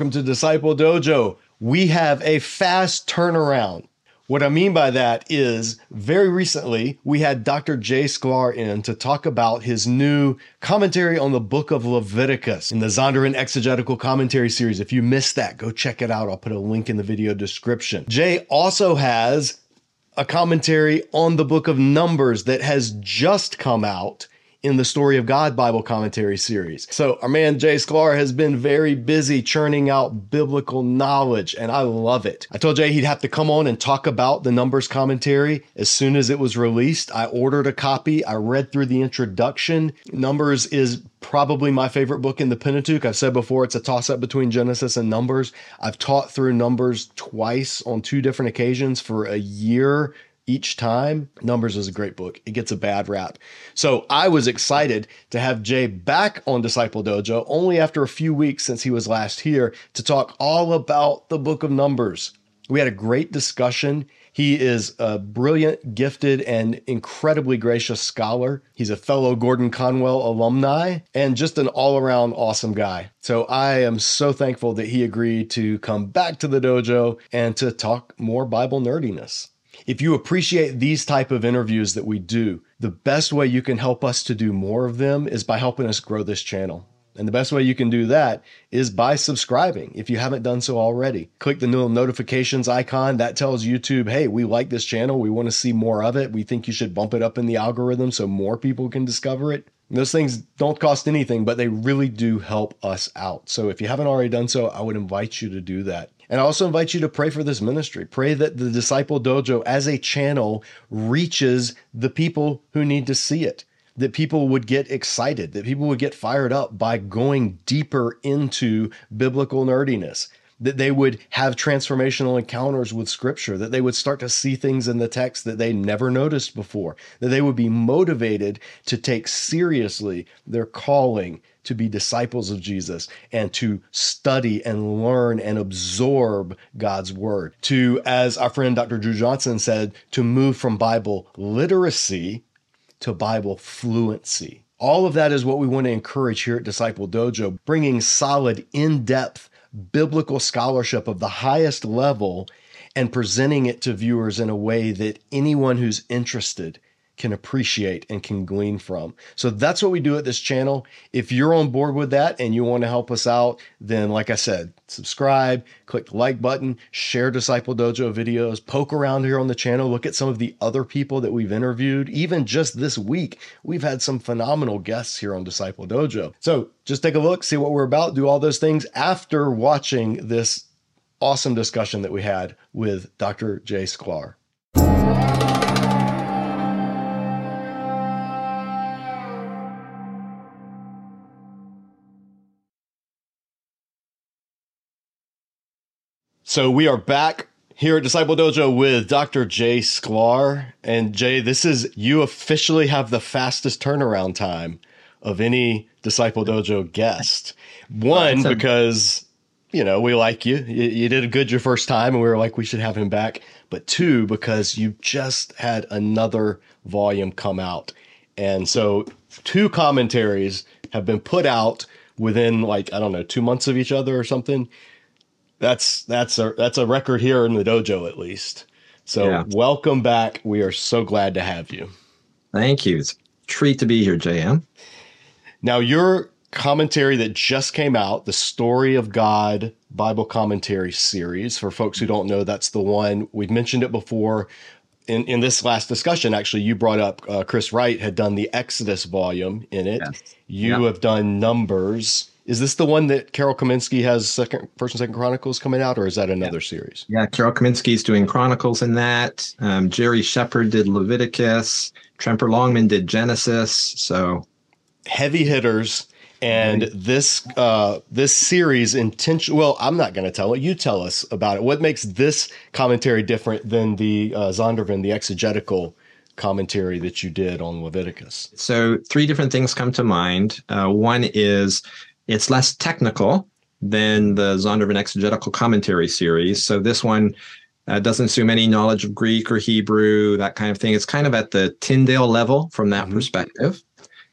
Welcome to Disciple Dojo. We have a fast turnaround. What I mean by that is, very recently, we had Dr. Jay Sklar in to talk about his new commentary on the book of Leviticus in the Zondervan Exegetical Commentary Series. If you missed that, go check it out. I'll put a link in the video description. Jay also has a commentary on the book of Numbers that has just come out in the Story of God Bible Commentary Series. So our man Jay Sklar has been very busy churning out biblical knowledge, and I love it. I told Jay he'd have to come on and talk about the Numbers commentary as soon as it was released. I ordered a copy. I read through the introduction. Numbers is probably my favorite book in the Pentateuch. I've said before, it's a toss-up between Genesis and Numbers. I've taught through Numbers twice on two different occasions for a year each time. Numbers is a great book. It gets a bad rap. So I was excited to have Jay back on Disciple Dojo only after a few weeks since he was last here to talk all about the book of Numbers. We had a great discussion. He is a brilliant, gifted, and incredibly gracious scholar. He's a fellow Gordon Conwell alumni and just an all-around awesome guy. So I am so thankful that he agreed to come back to the dojo and to talk more Bible nerdiness. If you appreciate these type of interviews that we do, the best way you can help us to do more of them is by helping us grow this channel. And the best way you can do that is by subscribing if you haven't done so already. Click the little notifications icon. That tells YouTube, hey, we like this channel. We want to see more of it. We think you should bump it up in the algorithm so more people can discover it. And those things don't cost anything, but they really do help us out. So if you haven't already done so, I would invite you to do that. And I also invite you to pray for this ministry. Pray that the Disciple Dojo as a channel reaches the people who need to see it, that people would get excited, that people would get fired up by going deeper into biblical nerdiness, that they would have transformational encounters with Scripture, that they would start to see things in the text that they never noticed before, that they would be motivated to take seriously their calling to be disciples of Jesus and to study and learn and absorb God's word, to, as our friend Dr. Drew Johnson said, to move from Bible literacy to Bible fluency. All of that is what we want to encourage here at Disciple Dojo, bringing solid, in-depth biblical scholarship of the highest level and presenting it to viewers in a way that anyone who's interested can appreciate and can glean from. So that's what we do at this channel. If you're on board with that and you want to help us out, then like I said, subscribe, click the like button, share Disciple Dojo videos, poke around here on the channel, look at some of the other people that we've interviewed. Even just this week, we've had some phenomenal guests here on Disciple Dojo. So just take a look, see what we're about, do all those things after watching this awesome discussion that we had with Dr. Jay Sklar. So we are back here at Disciple Dojo with Dr. Jay Sklar. And Jay, this is, you officially have the fastest turnaround time of any Disciple Dojo guest. One, because, you know, we like you. You did good your first time and we were like, we should have him back. But two, because you just had another volume come out. And so two commentaries have been put out within like, I don't know, 2 months of each other or something. That's a record here in the dojo, at least. So yeah. Welcome back. We are so glad to have you. Thank you. It's a treat to be here, JM. Now, your commentary that just came out, the Story of God Bible Commentary Series, for folks who don't know, that's the one. We've mentioned it before. In this last discussion, actually, you brought up Chris Wright had done the Exodus volume in it. Yes. You have done Numbers. Is this the one that Carol Kaminsky has First and Second Chronicles coming out, or is that another series? Yeah, Carol Kaminsky's doing Chronicles in that. Jerry Shepherd did Leviticus. Tremper Longman did Genesis. So heavy hitters, and this series intention. Well, I'm not going to tell it. You tell us about it. What makes this commentary different than the Zondervan, the exegetical commentary that you did on Leviticus? So three different things come to mind. One is, it's less technical than the Zondervan Exegetical Commentary Series. So this one doesn't assume any knowledge of Greek or Hebrew, that kind of thing. It's kind of at the Tyndale level from that perspective.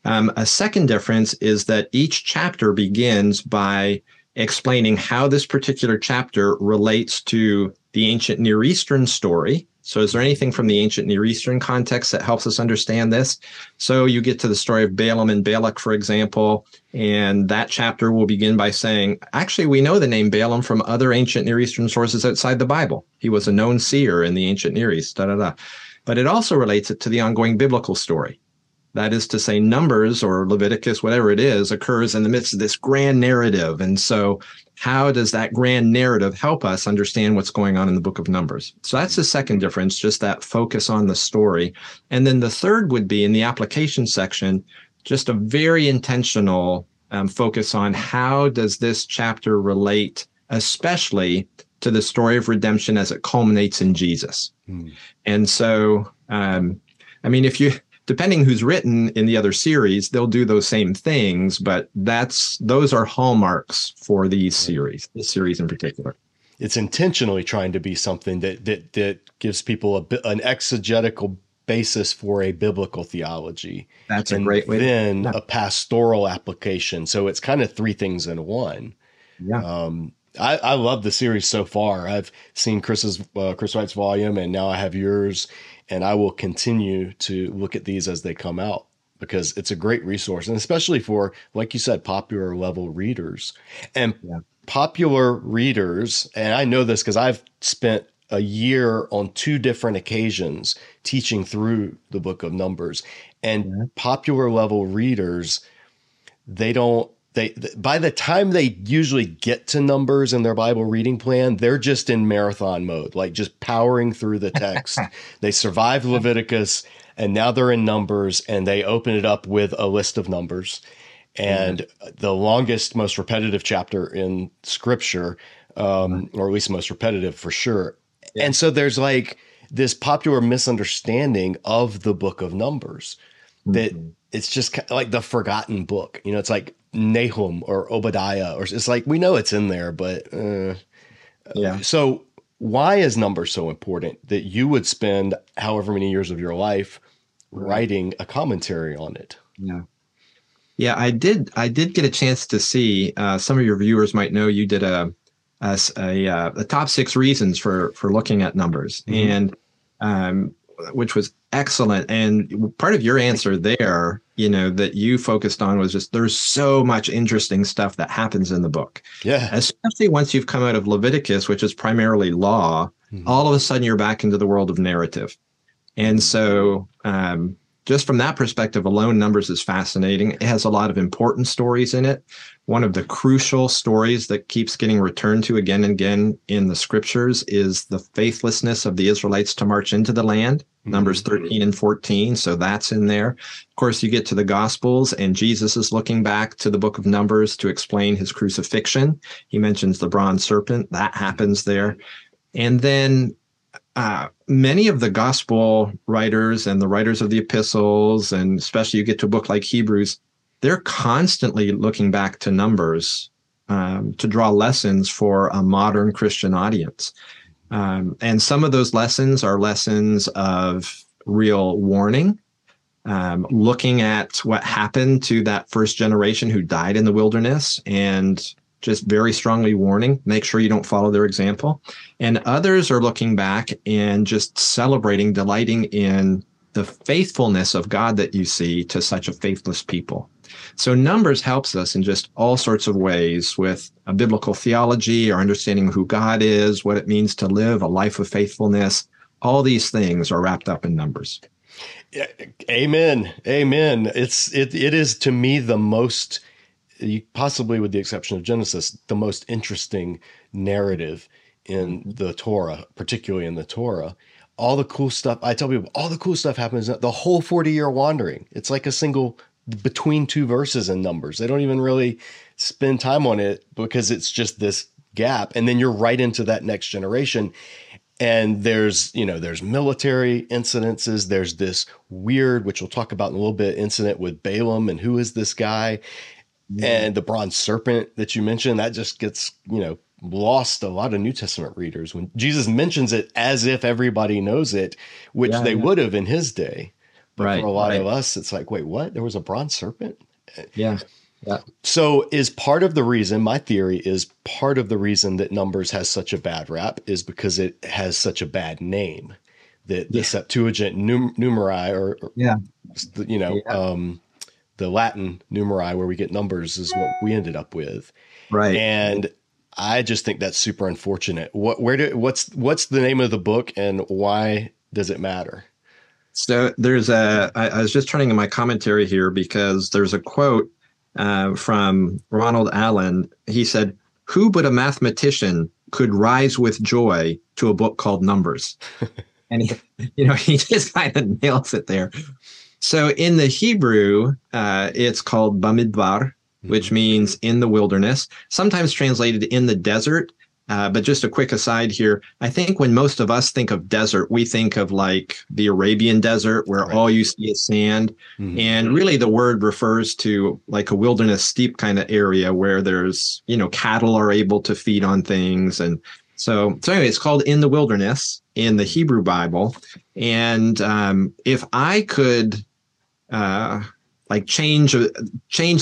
A second difference is that each chapter begins by explaining how this particular chapter relates to the ancient Near Eastern story. So is there anything from the ancient Near Eastern context that helps us understand this? So you get to the story of Balaam and Balak, for example, and that chapter will begin by saying, actually, we know the name Balaam from other ancient Near Eastern sources outside the Bible. He was a known seer in the ancient Near East, But it also relates it to the ongoing biblical story. That is to say, Numbers or Leviticus, whatever it is, occurs in the midst of this grand narrative. And so how does that grand narrative help us understand what's going on in the book of Numbers? So that's the second difference, just that focus on the story. And then the third would be in the application section, just a very intentional focus on how does this chapter relate, especially to the story of redemption as it culminates in Jesus. And so, I mean, if you... Depending who's written in the other series, they'll do those same things, but those are hallmarks for these series, this series in particular. It's intentionally trying to be something that gives people an exegetical basis for a biblical theology. That's a great way. Then a pastoral application. So it's kind of three things in one. Yeah. I love the series so far. I've seen Chris Wright's volume, and now I have yours. And I will continue to look at these as they come out because it's a great resource. And especially for, like you said, popular level readers and popular readers. And I know this because I've spent a year on two different occasions teaching through the book of Numbers, and popular level readers, by the time they usually get to Numbers in their Bible reading plan, they're just in marathon mode, like just powering through the text. They survived Leviticus, and now they're in Numbers, and they open it up with a list of numbers. And the longest, most repetitive chapter in Scripture, or at least most repetitive for sure. Yeah. And so there's like this popular misunderstanding of the book of Numbers that it's just like the forgotten book. You know, it's like Nahum or Obadiah, or it's like, we know it's in there, but So why is Numbers so important that you would spend however many years of your life writing a commentary on it? Yeah, I did get a chance to see, some of your viewers might know you did a top 6 reasons for looking at Numbers, and which was excellent. And part of your answer there, you know, that you focused on was just there's so much interesting stuff that happens in the book. Yeah. Especially once you've come out of Leviticus, which is primarily law, all of a sudden you're back into the world of narrative. And so just from that perspective alone, Numbers is fascinating. It has a lot of important stories in it. One of the crucial stories that keeps getting returned to again and again in the scriptures is the faithlessness of the Israelites to march into the land, Numbers 13 and 14. So that's in there. Of course, you get to the Gospels, and Jesus is looking back to the book of Numbers to explain his crucifixion. He mentions the bronze serpent. That happens there. And then many of the gospel writers and the writers of the epistles, and especially you get to a book like Hebrews, they're constantly looking back to Numbers to draw lessons for a modern Christian audience. And some of those lessons are lessons of real warning, looking at what happened to that first generation who died in the wilderness and just very strongly warning, make sure you don't follow their example. And others are looking back and just celebrating, delighting in the faithfulness of God that you see to such a faithless people. So Numbers helps us in just all sorts of ways with a biblical theology, our understanding of who God is, what it means to live a life of faithfulness. All these things are wrapped up in Numbers. Amen. Amen. It is to me the most, possibly with the exception of Genesis, the most interesting narrative in the Torah, particularly in the Torah. All the cool stuff, I tell people, all the cool stuff happens, the whole 40-year wandering. It's like a single between two verses in Numbers. They don't even really spend time on it because it's just this gap. And then you're right into that next generation. And there's, you know, there's military incidences. There's this weird, which we'll talk about in a little bit, incident with Balaam and who is this guy? And the bronze serpent that you mentioned, that just gets, you know, lost a lot of New Testament readers when Jesus mentions it as if everybody knows it, which they would have in his day. But for a lot of us, it's like, wait, what? There was a bronze serpent? Yeah. Yeah. So is part of the reason, my theory is part of the reason that Numbers has such a bad rap is because it has such a bad name, that the Septuagint numeri or the Latin numeri where we get Numbers is what we ended up with. Right. And I just think that's super unfortunate. What's the name of the book and why does it matter? So there's I was just turning in my commentary here because there's a quote from Ronald Allen. He said, "Who but a mathematician could rise with joy to a book called Numbers?" And he just kind of nails it there. So in the Hebrew, it's called Bamidbar, which means in the wilderness, sometimes translated in the desert. But just a quick aside here, I think when most of us think of desert, we think of like the Arabian desert where all you see is sand. Mm-hmm. And really the word refers to like a wilderness steep kind of area where there's, cattle are able to feed on things. And so anyway, it's called In the Wilderness in the Hebrew Bible. And if I could change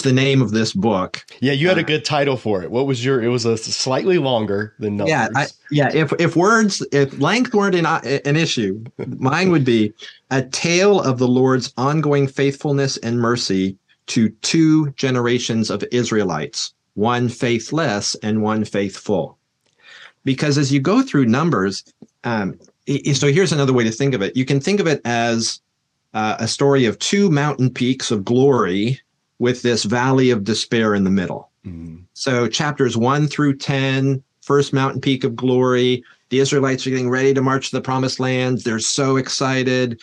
the name of this book. Yeah, you had a good title for it. What was it was a slightly longer than Numbers. Yeah, if length weren't an issue, mine would be A Tale of the Lord's Ongoing Faithfulness and Mercy to Two Generations of Israelites, One Faithless and One Faithful. Because as you go through Numbers, so here's another way to think of it. You can think of it as a story of two mountain peaks of glory with this valley of despair in the middle. Mm-hmm. So chapters 1 through 10, first mountain peak of glory, the Israelites are getting ready to march to the promised land. They're so excited.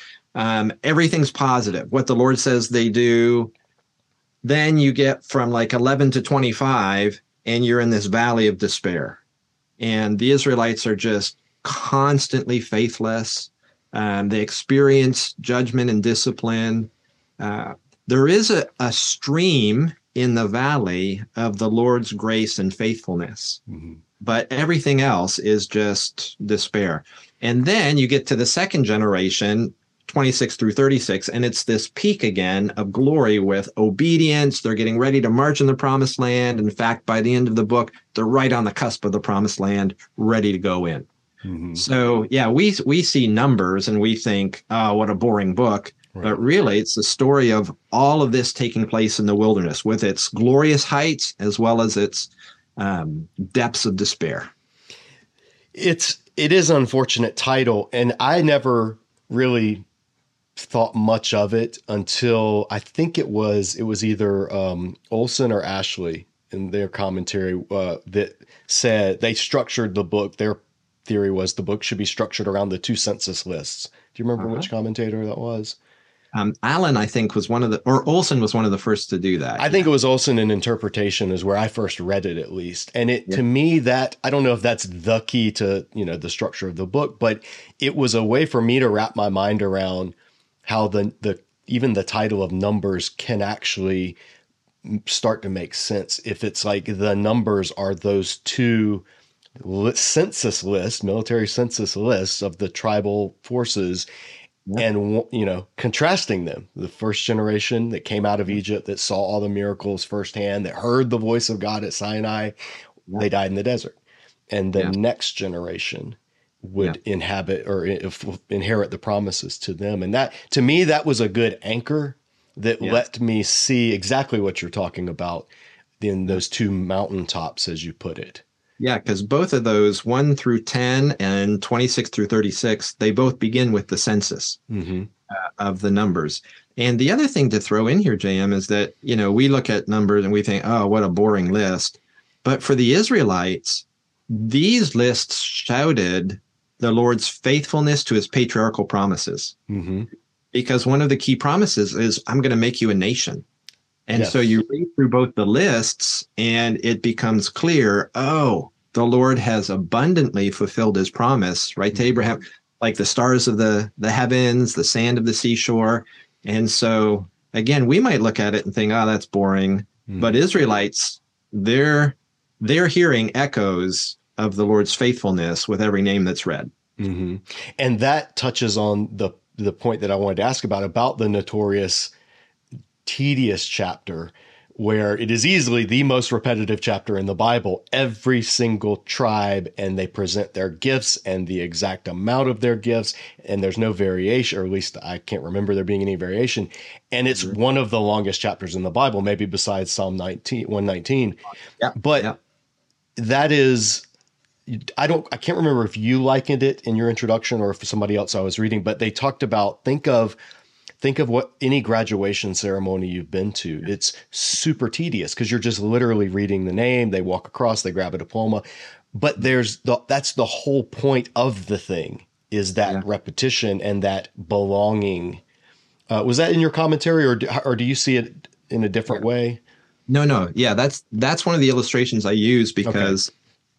Everything's positive. What the Lord says they do. Then you get from like 11 to 25 and you're in this valley of despair. And the Israelites are just constantly faithless. They experience judgment and discipline. There is a stream in the valley of the Lord's grace and faithfulness, mm-hmm. but everything else is just despair. And then you get to the second generation, 26 through 36, and it's this peak again of glory with obedience. They're getting ready to march in the promised land. In fact, by the end of the book, they're right on the cusp of the promised land, ready to go in. Mm-hmm. So, yeah, we see Numbers and we think, oh, what a boring book. Right. But really, it's the story of all of this taking place in the wilderness with its glorious heights as well as its depths of despair. It is an unfortunate title, and I never really thought much of it until I think it was either Olson or Ashley in their commentary that said they structured the book. Their theory was the book should be structured around the two census lists. Do you remember which commentator that was? Allen, I think, was one of or Olson was one of the first to do that. I think it was Olson in Interpretation is where I first read it, at least. And to me, that, I don't know if that's the key to, the structure of the book, but it was a way for me to wrap my mind around how even the title of Numbers can actually start to make sense. If it's like the numbers are those two census lists, military census lists of the tribal forces, and contrasting them, the first generation that came out of Egypt, that saw all the miracles firsthand, that heard the voice of God at Sinai, they died in the desert, and the next generation would inhabit or inherit the promises to them. And that, to me, that was a good anchor that let me see exactly what you're talking about in those two mountaintops, as you put it. Yeah, because both of those, 1 through 10 and 26 through 36, they both begin with the census of the numbers. And the other thing to throw in here, JM, is that, we look at numbers and we think, oh, what a boring list. But for the Israelites, these lists shouted the Lord's faithfulness to his patriarchal promises. Mm-hmm. Because one of the key promises is, I'm going to make you a nation. And so you read through both the lists and it becomes clear, oh, the Lord has abundantly fulfilled his promise, right, to Abraham, like the stars of the heavens, the sand of the seashore. And so, again, we might look at it and think, oh, that's boring. Mm-hmm. But Israelites, they're hearing echoes of the Lord's faithfulness with every name that's read. Mm-hmm. And that touches on the point that I wanted to ask about the notorious, tedious chapter where it is easily the most repetitive chapter in the Bible. Every single tribe, and they present their gifts and the exact amount of their gifts, and there's no variation, or at least I can't remember there being any variation. And it's one of the longest chapters in the Bible, maybe besides Psalm 119. Yeah, but that is... I can't remember if you likened it in your introduction or if somebody else I was reading, but they talked about, think of what any graduation ceremony you've been to. It's super tedious because you're just literally reading the name. They walk across, they grab a diploma, but that's the whole point of the thing, is that repetition and that belonging. Was that in your commentary, or do you see it in a different way? No. Yeah. That's one of the illustrations I use, because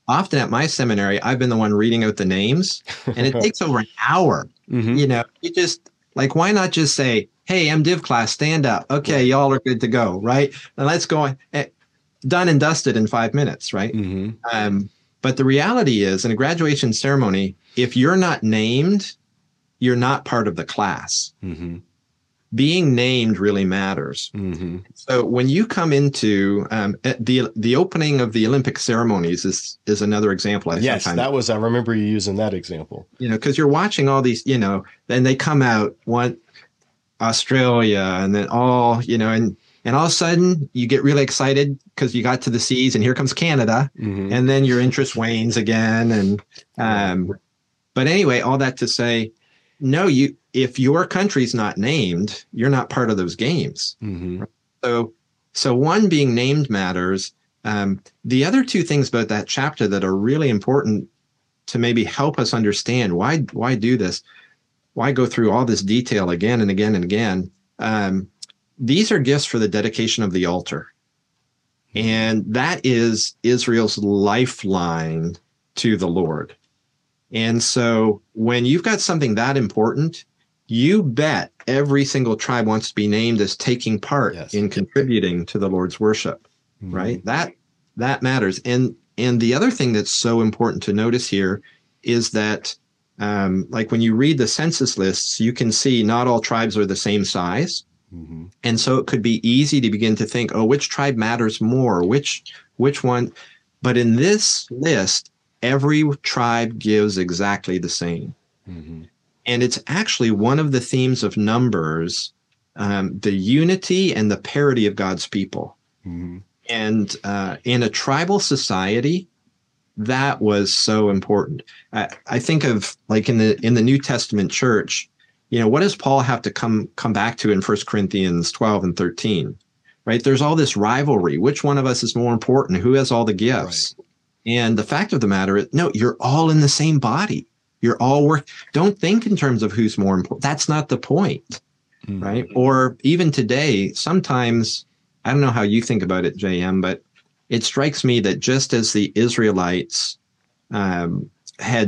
often at my seminary, I've been the one reading out the names, and it takes over an hour. Mm-hmm. You know, you just like, why not just say, hey, MDiv class, stand up. Okay, y'all are good to go, right? And let's go. Done and dusted in 5 minutes, right? Mm-hmm. But the reality is, in a graduation ceremony, if you're not named, you're not part of the class. Mm-hmm. Being named really matters. Mm-hmm. So when you come into the opening of the Olympic ceremonies is another example. I remember you using that example. You know, because you're watching all these, you know, then they come out, one Australia, and then all, you know, and all of a sudden you get really excited because you got to the C's, and here comes Canada, and then your interest wanes again. And but anyway, all that to say, no, if your country's not named, you're not part of those games. Mm-hmm. So one, being named matters. The other two things about that chapter that are really important to maybe help us understand why do this, why go through all this detail again and again and again. These are gifts for the dedication of the altar, and that is Israel's lifeline to the Lord. And so when you've got something that important, you bet every single tribe wants to be named as taking part in contributing to the Lord's worship, right? That matters. And the other thing that's so important to notice here is that, like when you read the census lists, you can see not all tribes are the same size. Mm-hmm. And so it could be easy to begin to think, oh, which tribe matters more? Which one? But in this list, every tribe gives exactly the same. Mm-hmm. And it's actually one of the themes of Numbers, the unity and the parity of God's people. Mm-hmm. And in a tribal society, that was so important. I think of like in the New Testament church, you know, what does Paul have to come back to in 1 Corinthians 12 and 13, right? There's all this rivalry. Which one of us is more important? Who has all the gifts? Right. And the fact of the matter is, no, you're all in the same body. You're all don't think in terms of who's more important. That's not the point, right? Or even today, sometimes, I don't know how you think about it, JM, but it strikes me that just as the Israelites had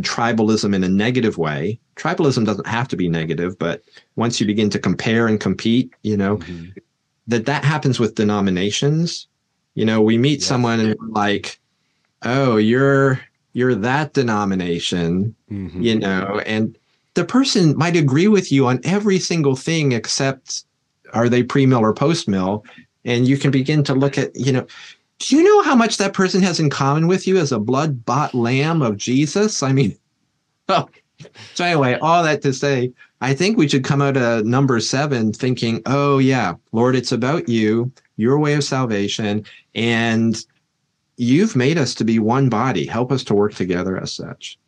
tribalism in a negative way, tribalism doesn't have to be negative, but once you begin to compare and compete, you know, that happens with denominations. You know, we meet someone and we're like, oh, you're that denomination, you know, and the person might agree with you on every single thing except are they pre-mill or post-mill? And you can begin to look at, you know, do you know how much that person has in common with you as a blood-bought lamb of Jesus? I mean, well, so anyway, all that to say, I think we should come out of Numbers 7 thinking, oh yeah, Lord, it's about you, your way of salvation, and you've made us to be one body. Help us to work together as such.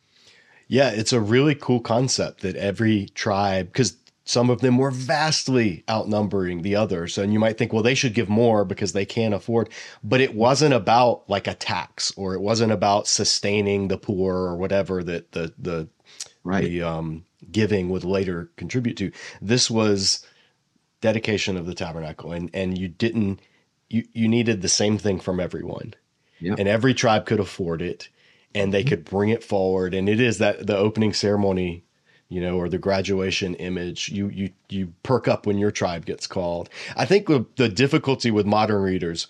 Yeah, it's a really cool concept that every tribe, because some of them were vastly outnumbering the others. And you might think, well, they should give more because they can't afford. But it wasn't about like a tax, or it wasn't about sustaining the poor or whatever that the giving would later contribute to. This was dedication of the tabernacle. And you needed the same thing from everyone. Yep. And every tribe could afford it, and they could bring it forward. And it is that the opening ceremony, you know, or the graduation image, you perk up when your tribe gets called. I think the difficulty with modern readers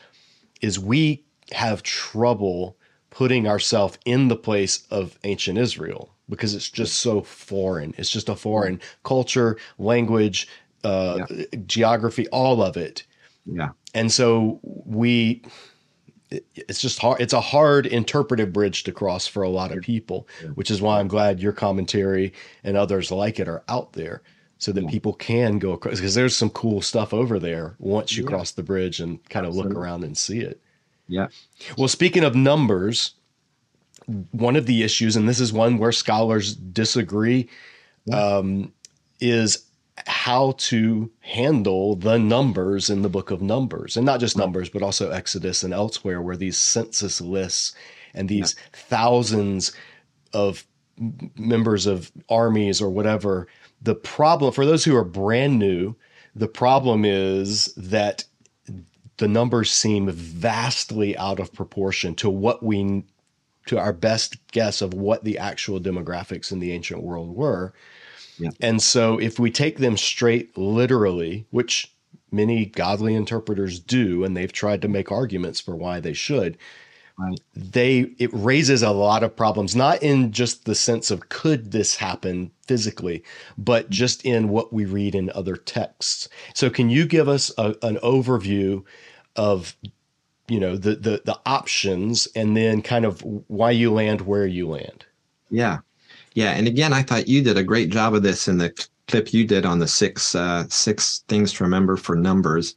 is we have trouble putting ourselves in the place of ancient Israel because it's just so foreign. It's just a foreign culture, language, geography, all of it. Yeah. And so it's just hard. It's a hard interpretive bridge to cross for a lot of people, which is why I'm glad your commentary and others like it are out there so that people can go across, because there's some cool stuff over there once you cross the bridge and kind of look around and see it. Yeah. Well, speaking of numbers, one of the issues, and this is one where scholars disagree, is how to handle the numbers in the book of Numbers, and not just Numbers, but also Exodus and elsewhere, where these census lists and these thousands of members of armies or whatever. The problem for those who are brand new, the problem is that the numbers seem vastly out of proportion to what we, to our best guess of what the actual demographics in the ancient world were. Yeah. And so if we take them straight literally, which many godly interpreters do, and they've tried to make arguments for why they should, it raises a lot of problems, not in just the sense of could this happen physically, but just in what we read in other texts. So can you give us an overview of, you know, the options, and then kind of why you land where you land? Yeah. Yeah. And again, I thought you did a great job of this in the clip you did on the six things to remember for Numbers,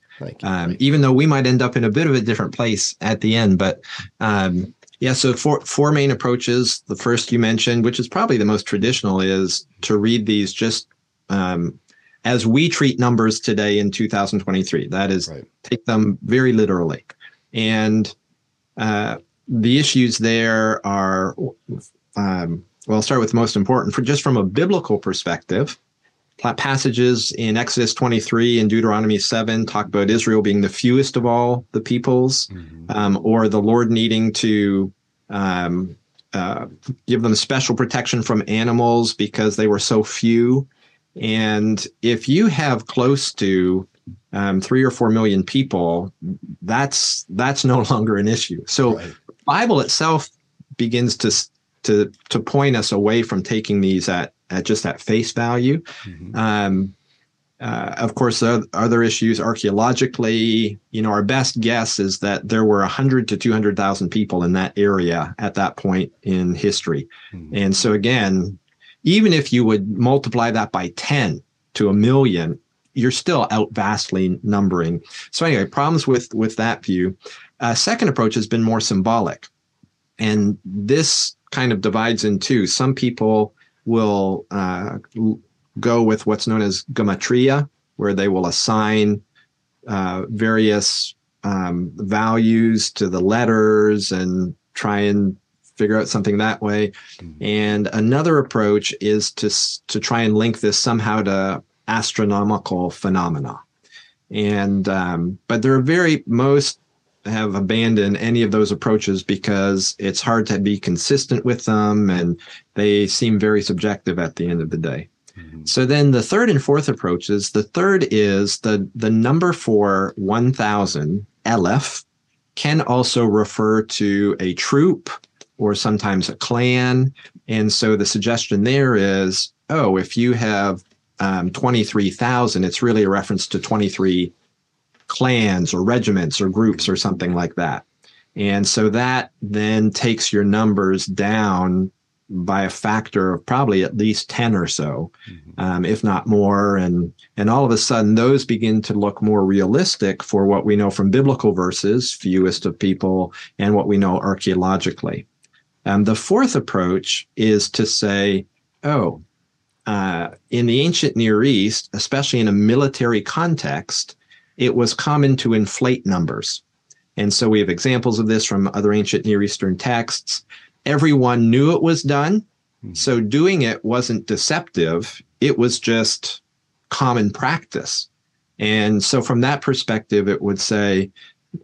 even though we might end up in a bit of a different place at the end. But so four main approaches. The first you mentioned, which is probably the most traditional, is to read these just as we treat Numbers today in 2023. That is, take them very literally. And the issues there are, well, I'll start with the most important. Just from a biblical perspective, passages in Exodus 23 and Deuteronomy 7 talk about Israel being the fewest of all the peoples, or the Lord needing to give them special protection from animals because they were so few. And if you have close to 3 or 4 million people, that's no longer an issue. So the Bible itself begins to point us away from taking these at just at face value. Of course, there are other issues archaeologically. You know, our best guess is that there were 100 to 200,000 people in that area at that point in history. And so again, even if you would multiply that by 10 to a million, you're still out vastly numbering. So anyway, problems with that view. Second approach has been more symbolic. And this kind of divides in two. Some people will go with what's known as gematria, where they will assign various values to the letters and try and figure out something that way. And another approach is to try and link this somehow to astronomical phenomena. And but there are most have abandoned any of those approaches because it's hard to be consistent with them, and they seem very subjective at the end of the day. So then the third and fourth approaches. The third is the number for 1,000, Aleph, can also refer to a troop or sometimes a clan. And so the suggestion there is, if you have 23,000, it's really a reference to 23 clans or regiments or groups or something like that. And so that then takes your numbers down by a factor of probably at least 10 or so, if not more. And all of a sudden, those begin to look more realistic for what we know from biblical verses, fewest of people, and what we know archaeologically. The fourth approach is to say, in the ancient Near East, especially in a military context, it was common to inflate numbers. And so we have examples of this from other ancient Near Eastern texts. Everyone knew it was done. So doing it wasn't deceptive. It was just common practice. And so from that perspective, it would say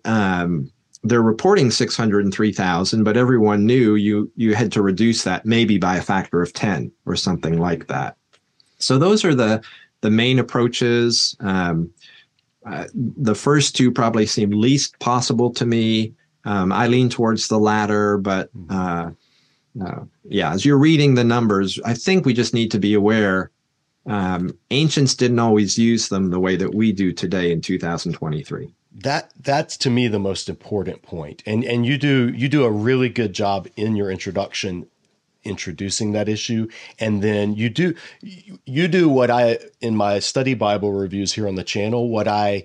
they're reporting 603,000, but everyone knew you had to reduce that maybe by a factor of 10 or something like that. So those are the main approaches. The first two probably seem least possible to me. I lean towards the latter, but as you're reading the numbers, I think we just need to be aware ancients didn't always use them the way that we do today in 2023. That's to me the most important point. And you do a really good job in your introduction introducing that issue. And then you do what I, in my study Bible reviews here on the channel, what I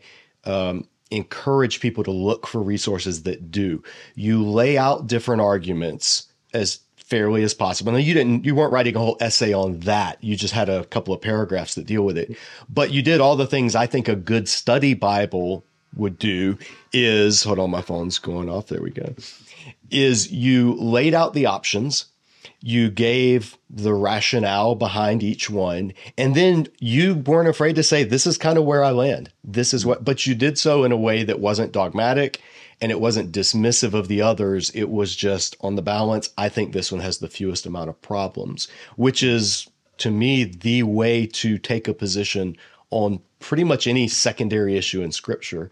encourage people to look for resources that do. You lay out different arguments as fairly as possible. Now, you weren't writing a whole essay on that. You just had a couple of paragraphs that deal with it. But you did all the things I think a good study Bible would do is, hold on, my phone's going off. There we go. Is you laid out the options, you gave the rationale behind each one, and then you weren't afraid to say, this is kind of where I land. This is what, but you did so in a way that wasn't dogmatic and it wasn't dismissive of the others. It was just on the balance. I think this one has the fewest amount of problems, which is to me the way to take a position on pretty much any secondary issue in Scripture,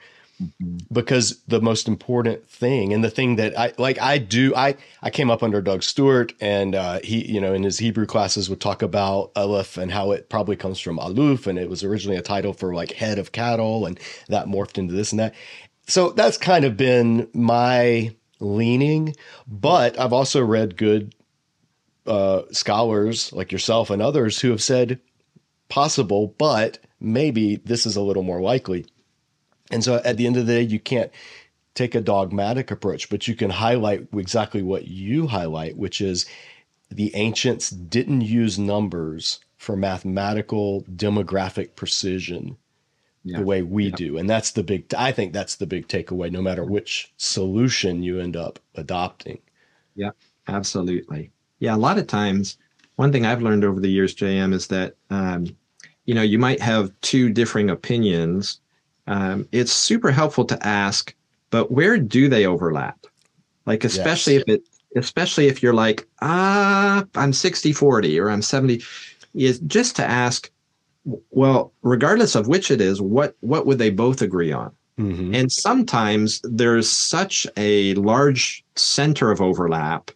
because the most important thing, and the thing that I came up under Doug Stuart, and he, you know, in his Hebrew classes would talk about Aleph and how it probably comes from Aluf, and it was originally a title for like head of cattle, and that morphed into this and that. So that's kind of been my leaning, but I've also read good scholars like yourself and others who have said possible, but maybe this is a little more likely. And so at the end of the day, you can't take a dogmatic approach, but you can highlight exactly what you highlight, which is the ancients didn't use numbers for mathematical demographic precision the way we do. And that's the big, I think that's the big takeaway, no matter which solution you end up adopting. Yeah, absolutely. Yeah. A lot of times, one thing I've learned over the years, JM, is that, you know, you might have two differing opinions. It's super helpful to ask, but where do they overlap? Like, especially if you're like, I'm 60-40 or I'm 70, is just to ask, well, regardless of which it is, what would they both agree on? Mm-hmm. And sometimes there's such a large center of overlap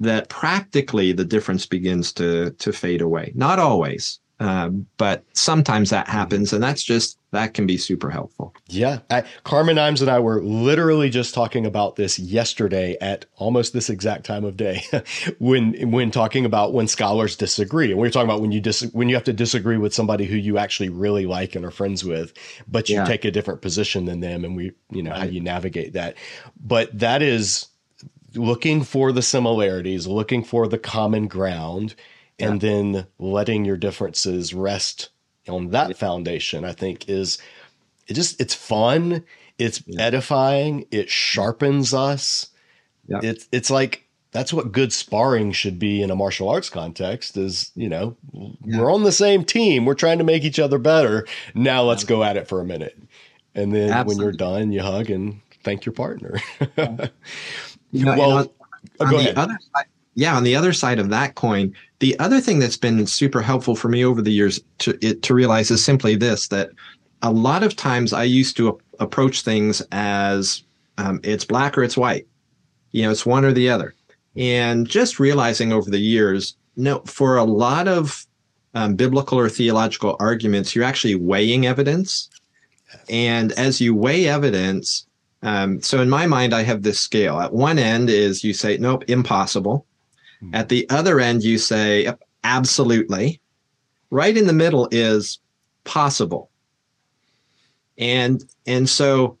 that practically the difference begins to fade away. Not always. But sometimes that happens, and that can be super helpful. Yeah. Carmen Imes and I were literally just talking about this yesterday at almost this exact time of day when talking about when scholars disagree. And we were talking about when you have to disagree with somebody who you actually really like and are friends with, but you take a different position than them, and how you navigate that. But that is looking for the similarities, looking for the common ground, and then letting your differences rest on that foundation, I think it's fun. It's edifying. It sharpens us. Yeah. It's like, that's what good sparring should be in a martial arts context is, we're on the same team. We're trying to make each other better. Now let's go at it for a minute. And then when you're done, you hug and thank your partner. Go ahead. On the other side of that coin, the other thing that's been super helpful for me over the years to realize is simply this, that a lot of times I used to approach things as it's black or it's white. It's one or the other. And just realizing over the years, no, for a lot of biblical or theological arguments, you're actually weighing evidence. And as you weigh evidence, so in my mind, I have this scale. At one end is you say, nope, impossible. At the other end, you say, absolutely. Right in the middle is possible. And so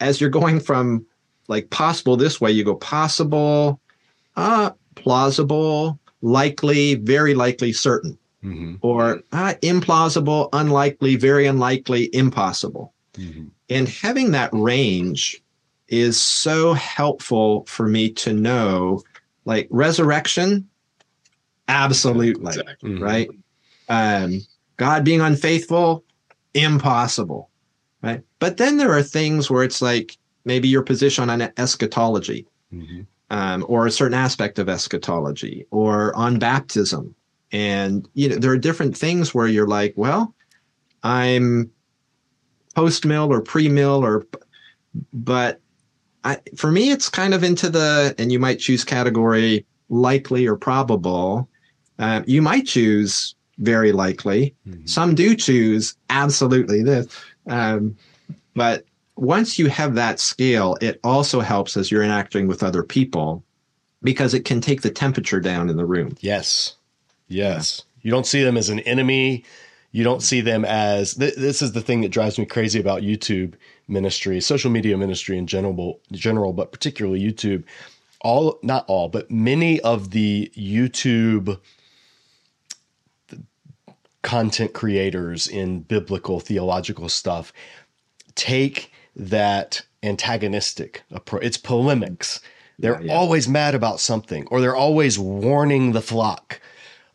as you're going from like possible this way, you go possible, plausible, likely, very likely, certain. Or implausible, unlikely, very unlikely, impossible. And having that range is so helpful for me to know, like resurrection, absolutely, exactly. Right? God being unfaithful, impossible, right? But then there are things where it's like maybe your position on eschatology or a certain aspect of eschatology or on baptism. And, there are different things where you're like, well, I'm post-mill or pre-mill but for me, it's kind of into the, and you might choose category likely or probable. You might choose very likely. Some do choose absolutely this. But once you have that scale, it also helps as you're interacting with other people, because it can take the temperature down in the room. Yes. Yes. You don't see them as an enemy. You don't see them as, this is the thing that drives me crazy about YouTube ministry, social media ministry in general, but particularly YouTube. All, not all, but many of the YouTube content creators in biblical theological stuff take that antagonistic approach. It's polemics. They're always mad about something, or they're always warning the flock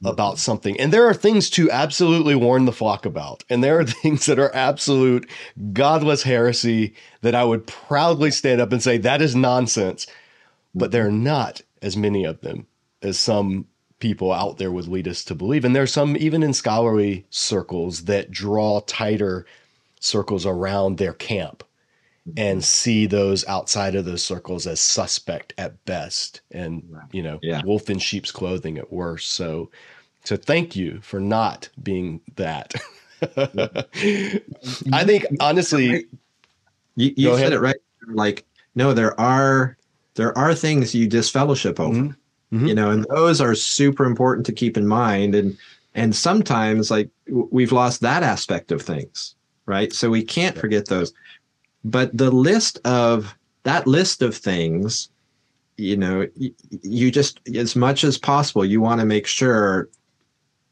about something. And there are things to absolutely warn the flock about. And there are things that are absolute godless heresy that I would proudly stand up and say, that is nonsense. But there are not as many of them as some people out there would lead us to believe. And there are some even in scholarly circles that draw tighter circles around their camp and see those outside of those circles as suspect at best, and, you know, wolf in sheep's clothing at worst. So thank you for not being that. I think, honestly, you said it right. Like, no, there are things you disfellowship over, you know, and those are super important to keep in mind. And sometimes, like, we've lost that aspect of things, right? So we can't forget those. But the list of things, you know, you just, as much as possible, you want to make sure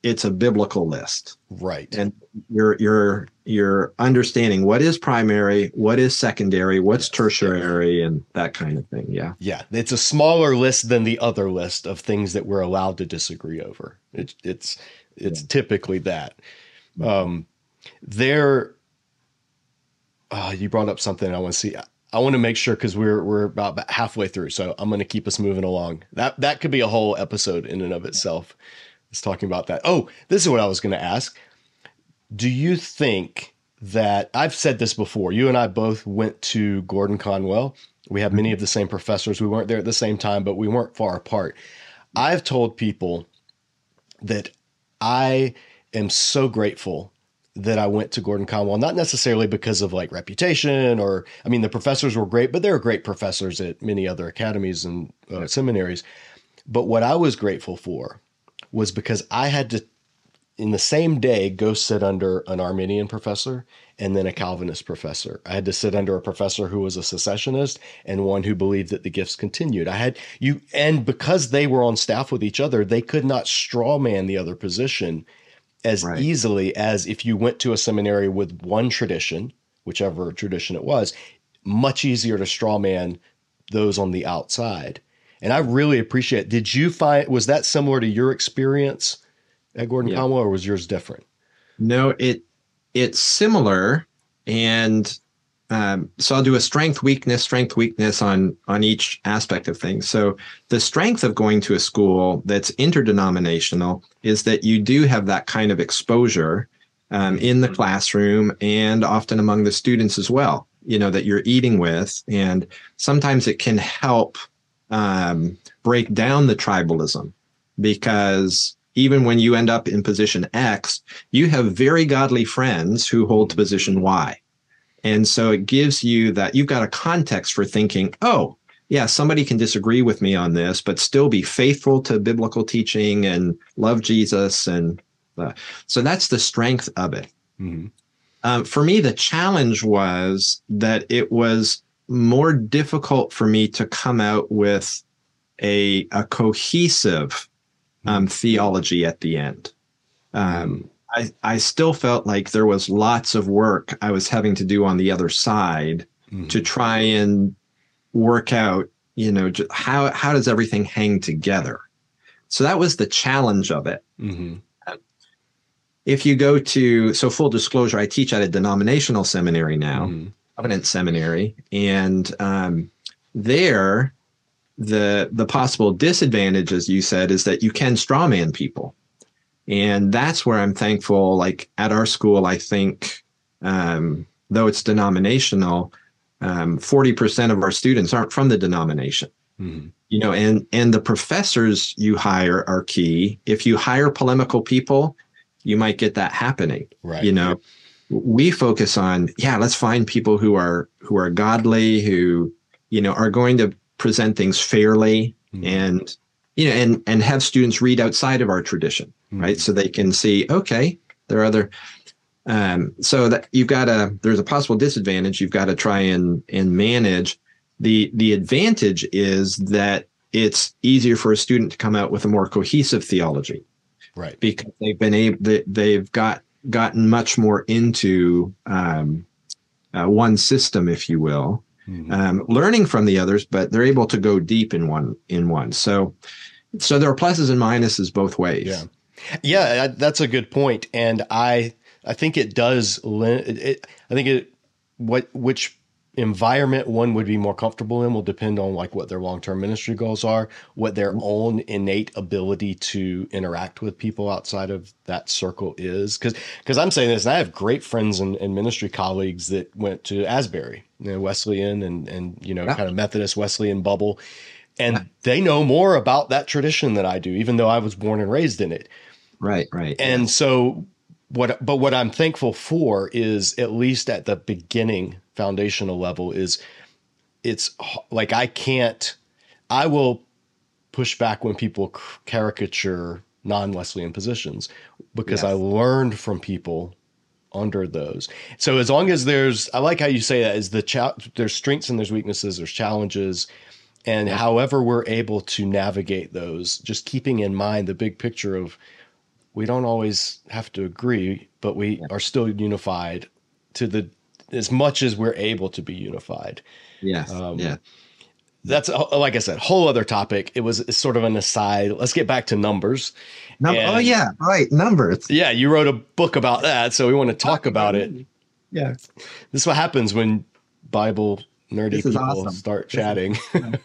it's a biblical list. Right. And you're understanding what is primary, what is secondary, what's tertiary, and that kind of thing. Yeah. Yeah. It's a smaller list than the other list of things that we're allowed to disagree over. It's typically that. You brought up something I want to see. I want to make sure, because we're about halfway through, so I'm going to keep us moving along. That could be a whole episode in and of itself. It's talking about that. Oh, this is what I was going to ask. Do you think that, I've said this before, you and I both went to Gordon Conwell. We have many of the same professors. We weren't there at the same time, but we weren't far apart. I've told people that I am so grateful that I went to Gordon Conwell, not necessarily because of like reputation or, I mean, the professors were great, but there are great professors at many other academies and seminaries. But what I was grateful for was because I had to, in the same day, go sit under an Arminian professor and then a Calvinist professor. I had to sit under a professor who was a secessionist and one who believed that the gifts continued. And because they were on staff with each other, they could not straw man the other position as easily as if you went to a seminary with one tradition, whichever tradition it was. Much easier to straw man those on the outside. And I really appreciate it. Did you find, was that similar to your experience at Gordon Conwell, or was yours different? No, it's similar. And so I'll do a strength, weakness on each aspect of things. So the strength of going to a school that's interdenominational is that you do have that kind of exposure in the classroom and often among the students as well, you know, that you're eating with. And sometimes it can help break down the tribalism, because even when you end up in position X, you have very godly friends who hold to position Y. And so it gives you that, you've got a context for thinking, oh, yeah, somebody can disagree with me on this, but still be faithful to biblical teaching and love Jesus. And so that's the strength of it. Mm-hmm. For me, the challenge was that it was more difficult for me to come out with a cohesive theology at the end. I still felt like there was lots of work I was having to do on the other side to try and work out, you know, how does everything hang together? So that was the challenge of it. If you go to, so full disclosure, I teach at a denominational seminary now, Covenant Seminary, and there, the possible disadvantage, as you said, is that you can strawman people. And that's where I'm thankful, like at our school, I think, though it's denominational, 40% of our students aren't from the denomination, you know, and the professors you hire are key. If you hire polemical people, you might get that happening, you know, we focus on, yeah, let's find people who are godly, who, you know, are going to present things fairly, mm-hmm. and, you know, and have students read outside of our tradition, mm-hmm. right? So they can see, okay, there are other, so that there's a possible disadvantage you've got to try and manage. The advantage is that it's easier for a student to come out with a more cohesive theology, right? Because they've been able, they've gotten much more into one system, if you will, mm-hmm. Learning from the others, but they're able to go deep in one. So there are pluses and minuses both ways. Yeah, that's a good point, and I think it does. Which environment one would be more comfortable in will depend on like what their long-term ministry goals are, what their own innate ability to interact with people outside of that circle is. Because I'm saying this, and I have great friends and ministry colleagues that went to Asbury, you know, Wesleyan and you know, yeah. kind of Methodist Wesleyan bubble, and yeah. they know more about that tradition than I do, even though I was born and raised in it. Right. And yeah. so. But what I'm thankful for is, at least at the beginning foundational level, is it's like I will push back when people caricature non-Wesleyan positions, because yes. I learned from people under those. So as long as there's, I like how you say that, is there's strengths and there's weaknesses, there's challenges, and yeah. however we're able to navigate those, just keeping in mind the big picture of, we don't always have to agree, but we are still unified to as much as we're able to be unified. Yes. That's, like I said, whole other topic. It was sort of an aside. Let's get back to numbers. Numbers. Yeah. You wrote a book about that, so we want to talk about it. Yeah. This is what happens when Bible nerdy people awesome. Start chatting.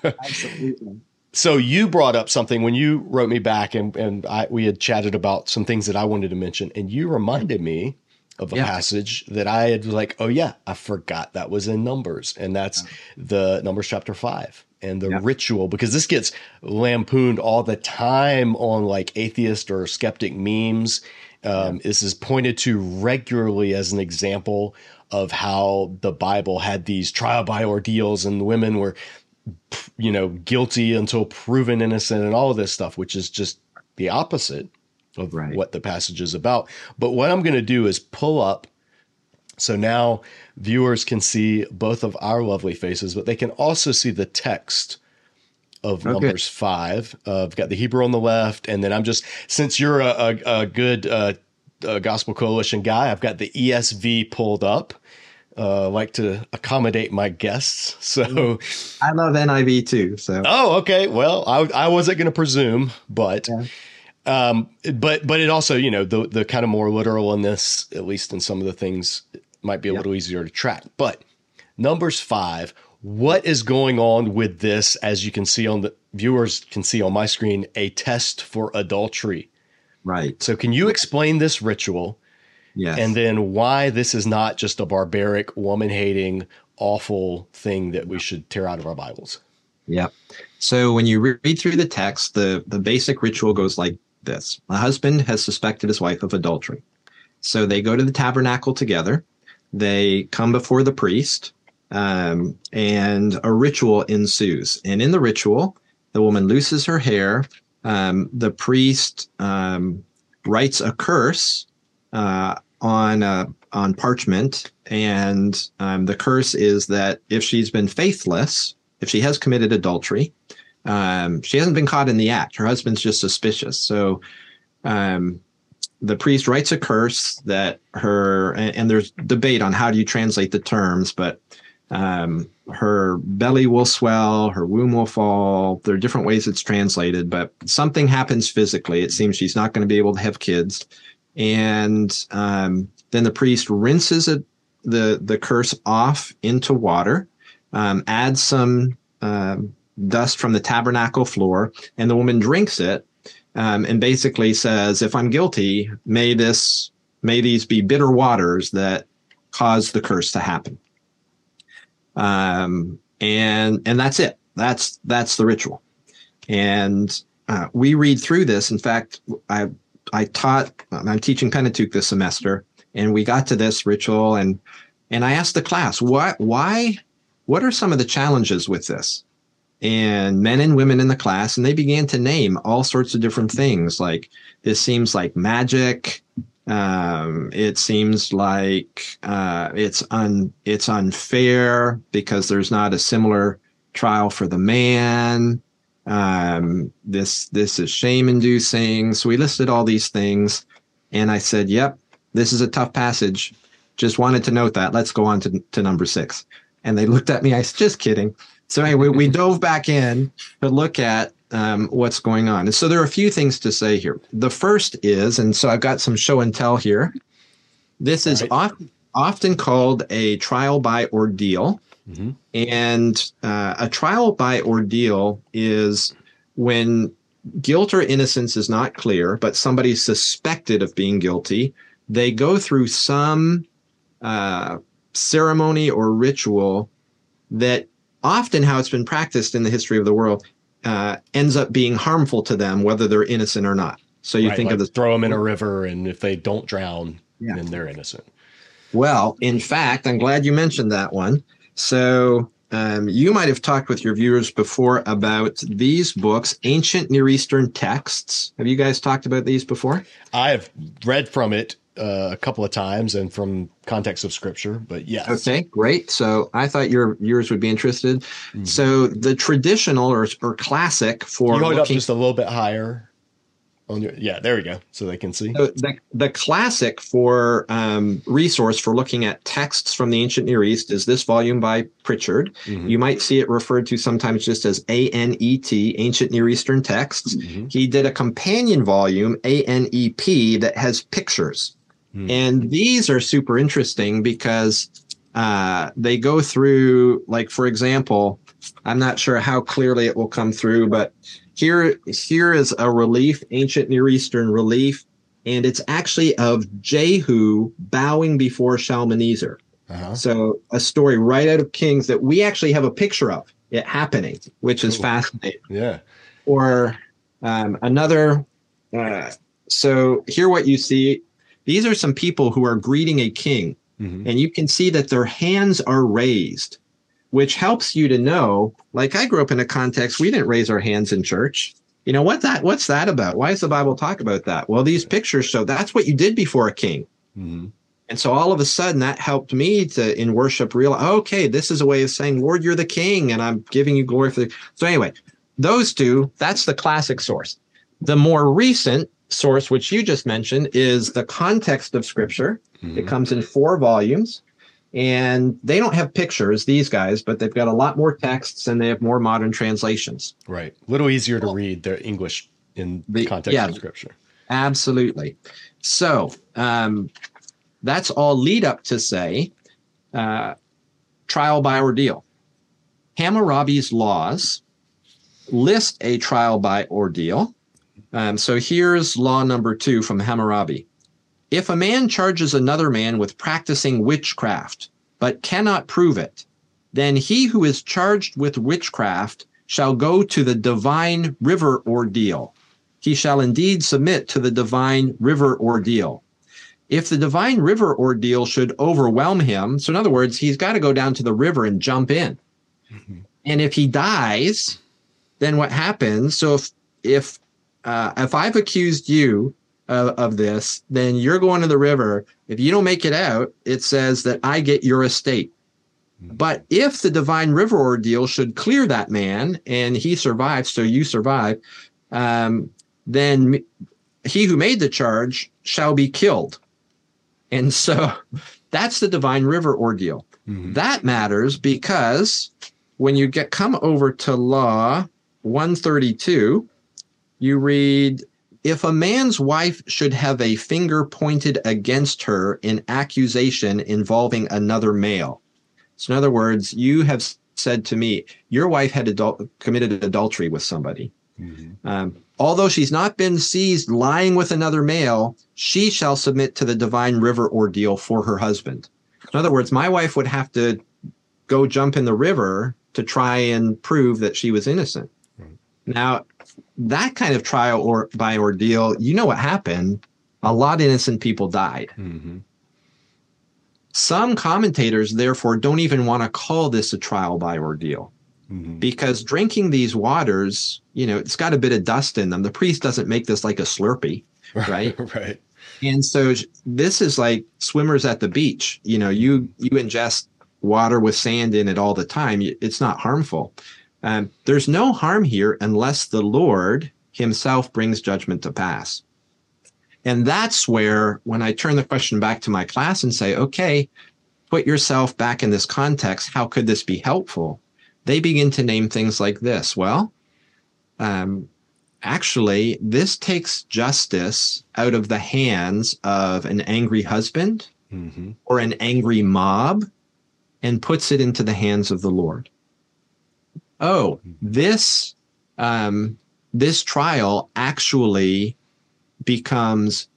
Absolutely. So you brought up something when you wrote me back, and we had chatted about some things that I wanted to mention, and you reminded me of a yeah. passage that I had like, oh yeah, I forgot that was in Numbers, and that's yeah. the Numbers chapter 5 and the yeah. ritual, because this gets lampooned all the time on like atheist or skeptic memes. Yeah. This is pointed to regularly as an example of how the Bible had these trial by ordeals, and the women were, you know, guilty until proven innocent and all of this stuff, which is just the opposite of right. what the passage is about. But what I'm going to do is pull up, so now viewers can see both of our lovely faces, but they can also see the text of Numbers 5. I've got the Hebrew on the left, and then I'm just, since you're a good Gospel Coalition guy, I've got the ESV pulled up. Like to accommodate my guests, so I love NIV too. So okay, well, I wasn't going to presume, but yeah. but it also, you know, the kind of more literal in this, at least in some of the things, might be a yep. little easier to track. But Numbers 5, what is going on with this? As you can see on the viewers can see on my screen, a test for adultery. Right. So can you explain this ritual? Yes. And then why this is not just a barbaric, woman-hating, awful thing that we should tear out of our Bibles. Yeah. So when you read through the text, the basic ritual goes like this. A husband has suspected his wife of adultery. So they go to the tabernacle together. They come before the priest, and a ritual ensues. And in the ritual, the woman looses her hair. The priest writes a curse on parchment, and the curse is that if she's been faithless, if she has committed adultery, she hasn't been caught in the act. Her husband's just suspicious. So the priest writes a curse that her, and there's debate on how do you translate the terms, but her belly will swell, her womb will fall. There are different ways it's translated, but something happens physically. It seems she's not going to be able to have kids. And then the priest rinses the curse off into water, adds some dust from the tabernacle floor, and the woman drinks it, and basically says, if I'm guilty, may these be bitter waters that cause the curse to happen. And that's it. That's the ritual. And we read through this. In fact, I'm teaching Pentateuch this semester, And we got to this ritual, and I asked the class, what are some of the challenges with this? And men and women in the class, and they began to name all sorts of different things. Like, this seems like magic. It seems like it's unfair because there's not a similar trial for the man. This is shame-inducing. So we listed all these things, and I said, "Yep, this is a tough passage. Just wanted to note that. Let's go on to number 6." And they looked at me. I said, "Just kidding." So anyway, we dove back in to look at what's going on. And so there are a few things to say here. The first is, and so I've got some show and tell here. This is often called a trial by ordeal. Mm-hmm. And a trial by ordeal is when guilt or innocence is not clear, but somebody's suspected of being guilty. They go through some ceremony or ritual that often, how it's been practiced in the history of the world, ends up being harmful to them, whether they're innocent or not. So you think like of this. Throw them in a river, and if they don't drown, then they're innocent. Well, in fact, I'm glad you mentioned that one. So you might have talked with your viewers before about these books, Ancient Near Eastern Texts. Have you guys talked about these before? I have read from it a couple of times and from context of scripture, but yes. Okay, great. So I thought your viewers would be interested. Mm-hmm. So the traditional or classic for you hold up just a little bit higher on your, there we go. So they can see. So the classic for resource for looking at texts from the ancient Near East is this volume by Pritchard. Mm-hmm. You might see it referred to sometimes just as ANET, Ancient Near Eastern Texts. Mm-hmm. He did a companion volume, ANEP, that has pictures. And these are super interesting because they go through, like, for example, I'm not sure how clearly it will come through, but here is a relief, Ancient Near Eastern relief, and it's actually of Jehu bowing before Shalmaneser. Uh-huh. So a story right out of Kings that we actually have a picture of it happening, which is fascinating. Yeah. Or another. So here what you see. These are some people who are greeting a king, and you can see that their hands are raised, which helps you to know, like, I grew up in a context, we didn't raise our hands in church. You know, what's that about? Why does the Bible talk about that? Well, these pictures show that's what you did before a king. Mm-hmm. And so all of a sudden that helped me to, in worship, realize, okay, this is a way of saying, Lord, you're the king, and I'm giving you glory for the. So anyway, those two, that's the classic source. The more recent source, which you just mentioned, is the context of scripture. Mm-hmm. It comes in 4 volumes, and they don't have pictures, these guys, but they've got a lot more texts, and they have more modern translations. Right. A little easier to read their English in the context of scripture. Absolutely. So that's all lead up to say trial by ordeal. Hammurabi's laws list a trial by ordeal. So here's law number 2 from Hammurabi. If a man charges another man with practicing witchcraft, but cannot prove it, then he who is charged with witchcraft shall go to the divine river ordeal. He shall indeed submit to the divine river ordeal. If the divine river ordeal should overwhelm him, so in other words, he's got to go down to the river and jump in. Mm-hmm. And if he dies, then what happens? So if I've accused you of this, then you're going to the river. If you don't make it out, it says that I get your estate. But if the divine river ordeal should clear that man and he survives, so you survive, then he who made the charge shall be killed. And so that's the divine river ordeal. Mm-hmm. That matters because when you come over to law 132, you read, if a man's wife should have a finger pointed against her in accusation involving another male. So in other words, you have said to me, your wife had committed adultery with somebody. Mm-hmm. Although she's not been seized lying with another male, she shall submit to the divine river ordeal for her husband. In other words, my wife would have to go jump in the river to try and prove that she was innocent. Right. Now, that kind of trial by ordeal, you know what happened? A lot of innocent people died. Mm-hmm. Some commentators, therefore, don't even want to call this a trial by ordeal. Mm-hmm. Because drinking these waters, you know, it's got a bit of dust in them. The priest doesn't make this like a Slurpee, right? Right. And so this is like swimmers at the beach. You know, you ingest water with sand in it all the time. It's not harmful. There's no harm here unless the Lord himself brings judgment to pass. And that's where, when I turn the question back to my class and say, okay, put yourself back in this context, how could this be helpful? They begin to name things like this. Well, actually, this takes justice out of the hands of an angry husband mm-hmm. or an angry mob and puts it into the hands of the Lord. Oh, this trial actually becomes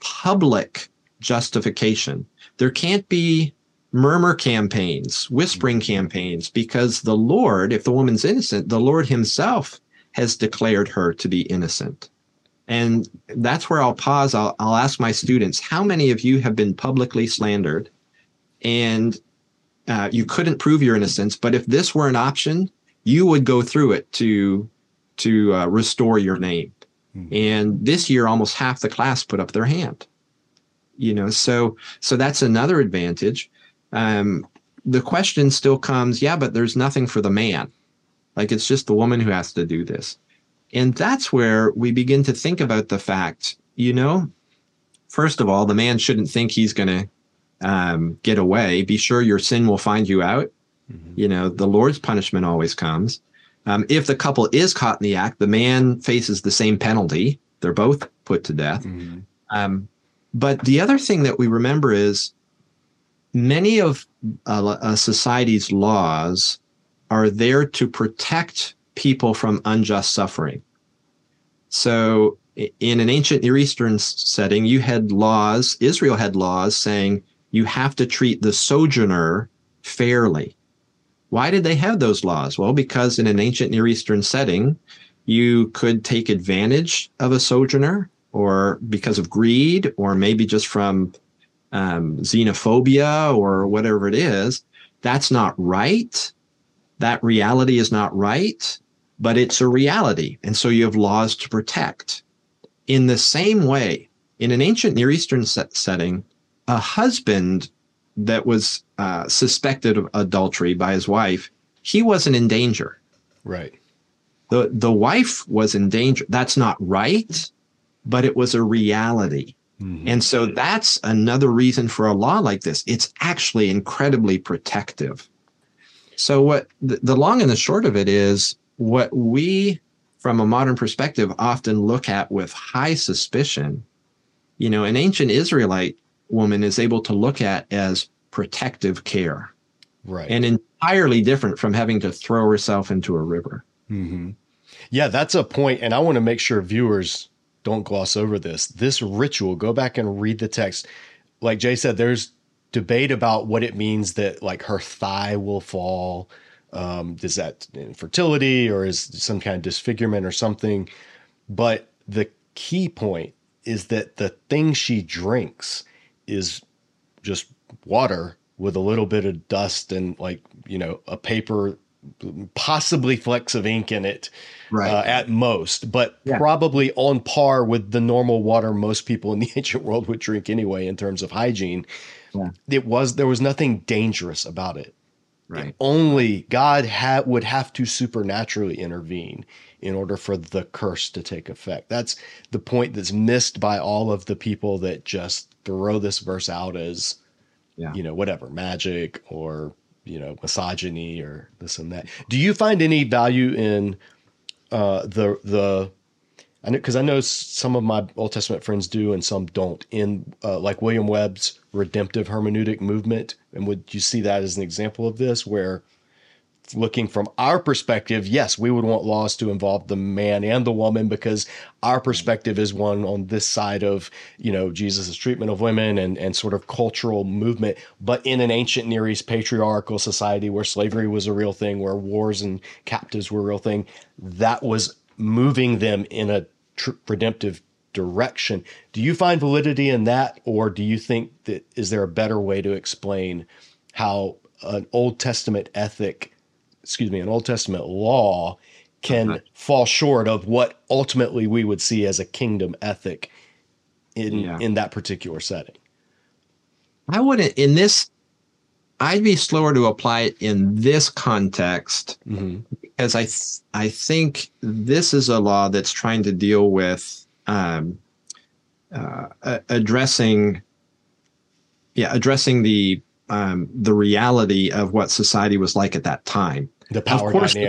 public justification. There can't be murmur campaigns, whispering campaigns, because the Lord, if the woman's innocent, the Lord himself has declared her to be innocent. And that's where I'll pause. I'll ask my students, how many of you have been publicly slandered and you couldn't prove your innocence, but if this were an option, you would go through it to restore your name. Mm-hmm. And this year, almost half the class put up their hand. You know, so that's another advantage. The question still comes, yeah, but there's nothing for the man. Like, it's just the woman who has to do this. And that's where we begin to think about the fact, you know, first of all, the man shouldn't think he's going to get away. Be sure your sin will find you out. Mm-hmm. You know, the Lord's punishment always comes. If the couple is caught in the act, the man faces the same penalty. They're both put to death. Mm-hmm. But the other thing that we remember is many of society's laws are there to protect people from unjust suffering. So in an ancient Near Eastern setting, Israel had laws saying you have to treat the sojourner fairly. Why did they have those laws? Well, because in an ancient Near Eastern setting, you could take advantage of a sojourner, or because of greed, or maybe just from xenophobia or whatever it is. That's not right. That reality is not right, but it's a reality. And so you have laws to protect. In the same way, in an ancient Near Eastern setting, a husband that was suspected of adultery by his wife, he wasn't in danger. Right. The wife was in danger. That's not right, but it was a reality. Mm-hmm. And so that's another reason for a law like this. It's actually incredibly protective. So what the long and the short of it is, what we, from a modern perspective, often look at with high suspicion, you know, an ancient Israelite woman is able to look at as protective care, right? And entirely different from having to throw herself into a river. Mm-hmm. Yeah, that's a point. And I want to make sure viewers don't gloss over this. This ritual, go back and read the text. Like Jay said, there's debate about what it means that like her thigh will fall. Is that infertility or is some kind of disfigurement or something? But the key point is that the thing she drinks is just water with a little bit of dust and like, you know, a paper, possibly flecks of ink in it, right? At most, but probably on par with the normal water most people in the ancient world would drink anyway in terms of hygiene. Yeah. There was nothing dangerous about it. Right. Only God would have to supernaturally intervene in order for the curse to take effect. That's the point that's missed by all of the people that just throw this verse out as, you know, whatever, magic or, you know, misogyny or this and that. Do you find any value in I know, because I know some of my Old Testament friends do and some don't, in like William Webb's redemptive hermeneutic movement. And would you see that as an example of this, where looking from our perspective, yes, we would want laws to involve the man and the woman because our perspective is one on this side of, you know, Jesus's treatment of women and sort of cultural movement. But in an ancient Near East patriarchal society where slavery was a real thing, where wars and captives were a real thing, that was moving them in a redemptive direction. Do you find validity in that, or do you think that, is there a better way to explain how an Old Testament ethic, an Old Testament law can fall short of what ultimately we would see as a kingdom ethic in that particular setting? I wouldn't, in this, I'd be slower to apply it in this context, because I think this is a law that's trying to deal with addressing the reality of what society was like at that time. The power dynamic.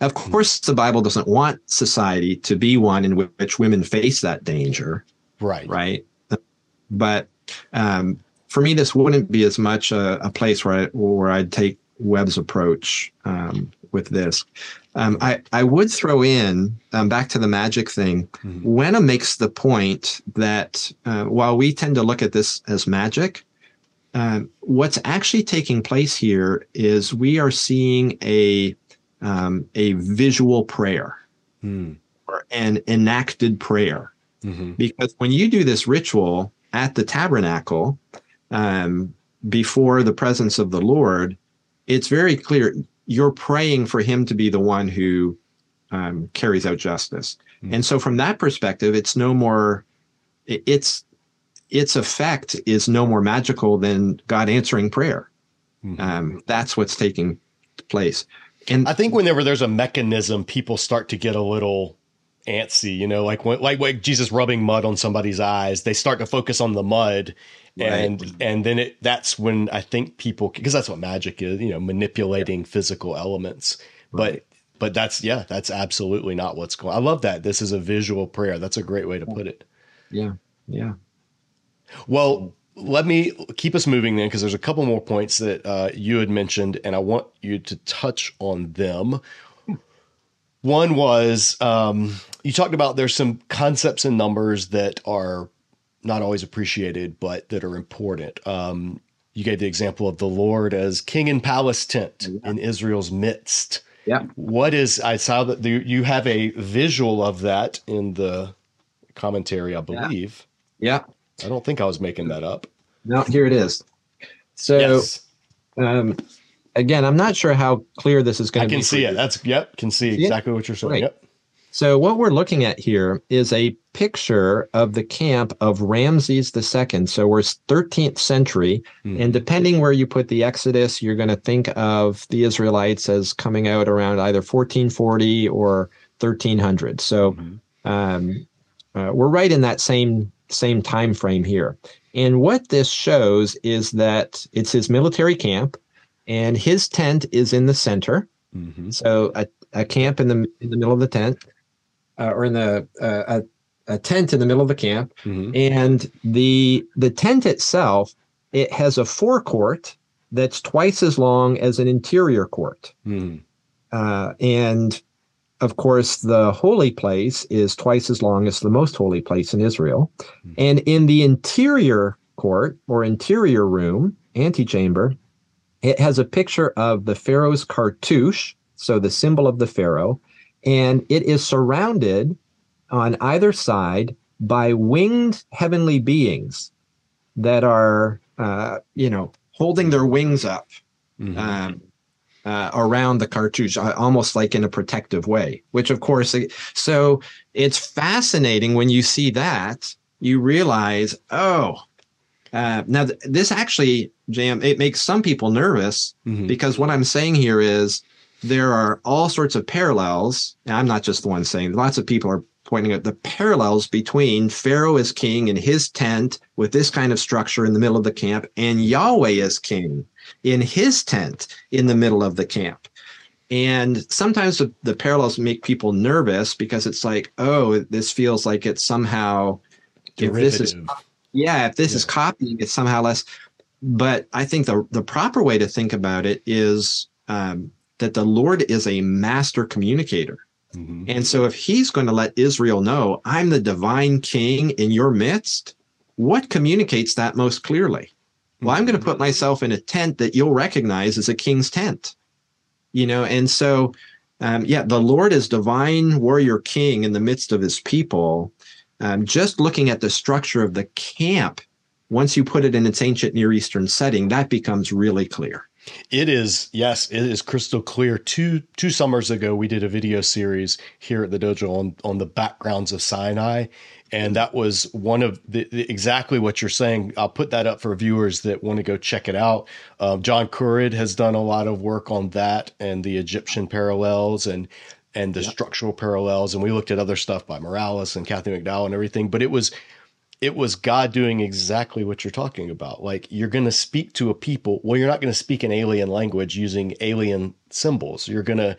Of course, the Bible doesn't want society to be one in which women face that danger. Right. But for me, this wouldn't be as much a place where I'd take Webb's approach with this. I would throw in, back to the magic thing, Wenham makes the point that while we tend to look at this as magic, what's actually taking place here is we are seeing a visual prayer or an enacted prayer. Because when you do this ritual at the tabernacle before the presence of the Lord, it's very clear you're praying for him to be the one who carries out justice. And so from that perspective, it's no more, its effect is no more magical than God answering prayer. That's what's taking place. And I think whenever there's a mechanism, people start to get a little antsy, like Jesus rubbing mud on somebody's eyes, they start to focus on the mud. And then that's when I think people, because that's what magic is, manipulating physical elements, but that's absolutely not what's going on. I love that. This is a visual prayer. That's a great way to put it. Yeah. Well, let me keep us moving then, because there's a couple more points that you had mentioned, and I want you to touch on them. One was you talked about there's some concepts and numbers that are not always appreciated, but that are important. You gave the example of the Lord as king and palace tent in Israel's midst. I saw that you have a visual of that in the commentary, I believe. I don't think I was making that up. No, here it is. So, again, I'm not sure how clear this is going to be. I can see it. Can see exactly what you're saying. Right. So what we're looking at here is a picture of the camp of Ramses II. So we're 13th century, and depending where you put the Exodus, you're going to think of the Israelites as coming out around either 1440 or 1300. So we're right in that same time frame here. And what this shows is that it's his military camp, and his tent is in the center. So a camp in the middle of the tent, or in the a tent in the middle of the camp. And the tent itself, it has a forecourt that's twice as long as an interior court. And of course, the holy place is twice as long as the most holy place in Israel. And in the interior court, or interior room, antechamber, it has a picture of the Pharaoh's cartouche, so the symbol of the Pharaoh, and it is surrounded on either side by winged heavenly beings that are, holding their wings up. Around the cartouche, almost like in a protective way, which of course, so it's fascinating when you see that, you realize, now this actually, Jam, it makes some people nervous because what I'm saying here is there are all sorts of parallels. And I'm not just the one saying, lots of people are pointing out the parallels between Pharaoh as king in his tent with this kind of structure in the middle of the camp, and Yahweh as king in his tent in the middle of the camp. And sometimes the parallels make people nervous because it's like, this feels like it's somehow derivative. If this is copying, it's somehow less. But I think the proper way to think about it is that the Lord is a master communicator. And so if he's going to let Israel know, I'm the divine king in your midst, what communicates that most clearly? Well, I'm going to put myself in a tent that you'll recognize as a king's tent, And so, the Lord is divine warrior king in the midst of his people. Just looking at the structure of the camp, once you put it in its ancient Near Eastern setting, that becomes really clear. It is. Yes, it is crystal clear. Two summers ago, we did a video series here at the dojo on the backgrounds of Sinai. And that was one of the exactly what you're saying. I'll put that up for viewers that want to go check it out. John Currid has done a lot of work on that and the Egyptian parallels and the structural parallels. And we looked at other stuff by Morales and Kathy McDowell and everything, but it was God doing exactly what you're talking about. Like, you're going to speak to a people. Well, you're not going to speak an alien language using alien symbols. You're going to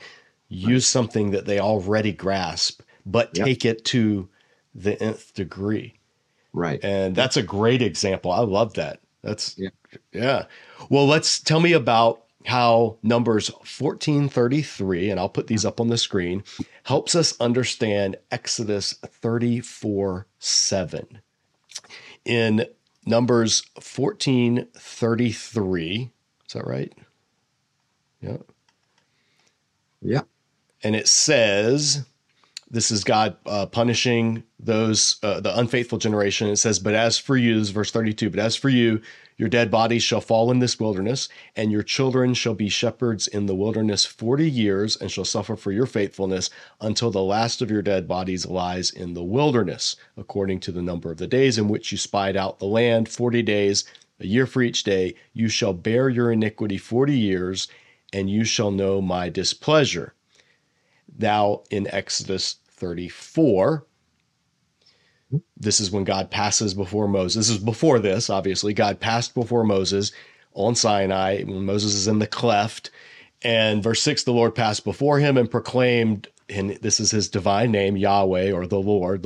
use something that they already grasp, but take it to the nth degree. Right. And that's a great example. I love that. That's yeah. Well, tell me about how Numbers 14:33, and I'll put these up on the screen, helps us understand Exodus 34:7. In Numbers 14:33, is that right? Yeah. Yeah. And it says, this is God punishing those, the unfaithful generation. It says, but as for you, this is verse 32, but as for you, your dead bodies shall fall in this wilderness, and your children shall be shepherds in the wilderness 40 years and shall suffer for your faithfulness until the last of your dead bodies lies in the wilderness, according to the number of the days in which you spied out the land, 40 days, a year for each day. You shall bear your iniquity 40 years, and you shall know my displeasure. Now in Exodus 34, this is when God passes before Moses. This is before this, obviously. God passed before Moses on Sinai when Moses is in the cleft. And verse 6, the Lord passed before him and proclaimed, and this is his divine name, Yahweh, or the Lord,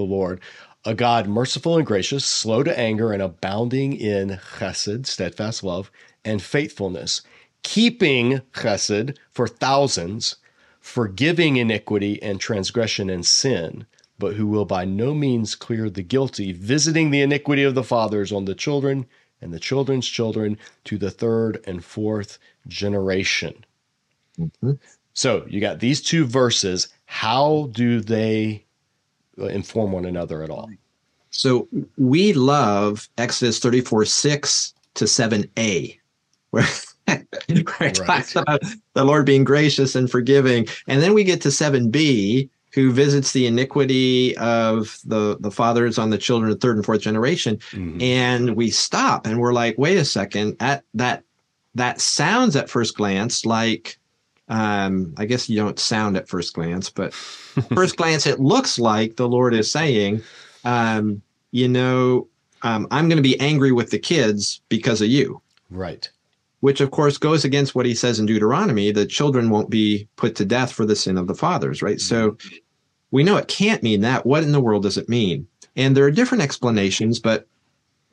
a God merciful and gracious, slow to anger, and abounding in chesed, steadfast love, and faithfulness, keeping chesed for thousands, forgiving iniquity and transgression and sin, but who will by no means clear the guilty, visiting the iniquity of the fathers on the children and the children's children to the third and fourth generation. Mm-hmm. So you got these two verses. How do they inform one another at all? So we love Exodus 34:6 to 7a, where it talks about the Lord being gracious and forgiving. And then we get to 7b, who visits the iniquity of the fathers on the children of third and fourth generation. Mm-hmm. And we stop and we're like, wait a second, that sounds at first glance like, I guess you don't sound at first glance, but first glance, it looks like the Lord is saying, I'm going to be angry with the kids because of you. Right. Which, of course, goes against what he says in Deuteronomy, that children won't be put to death for the sin of the fathers, right? So we know it can't mean that. What in the world does it mean? And there are different explanations, but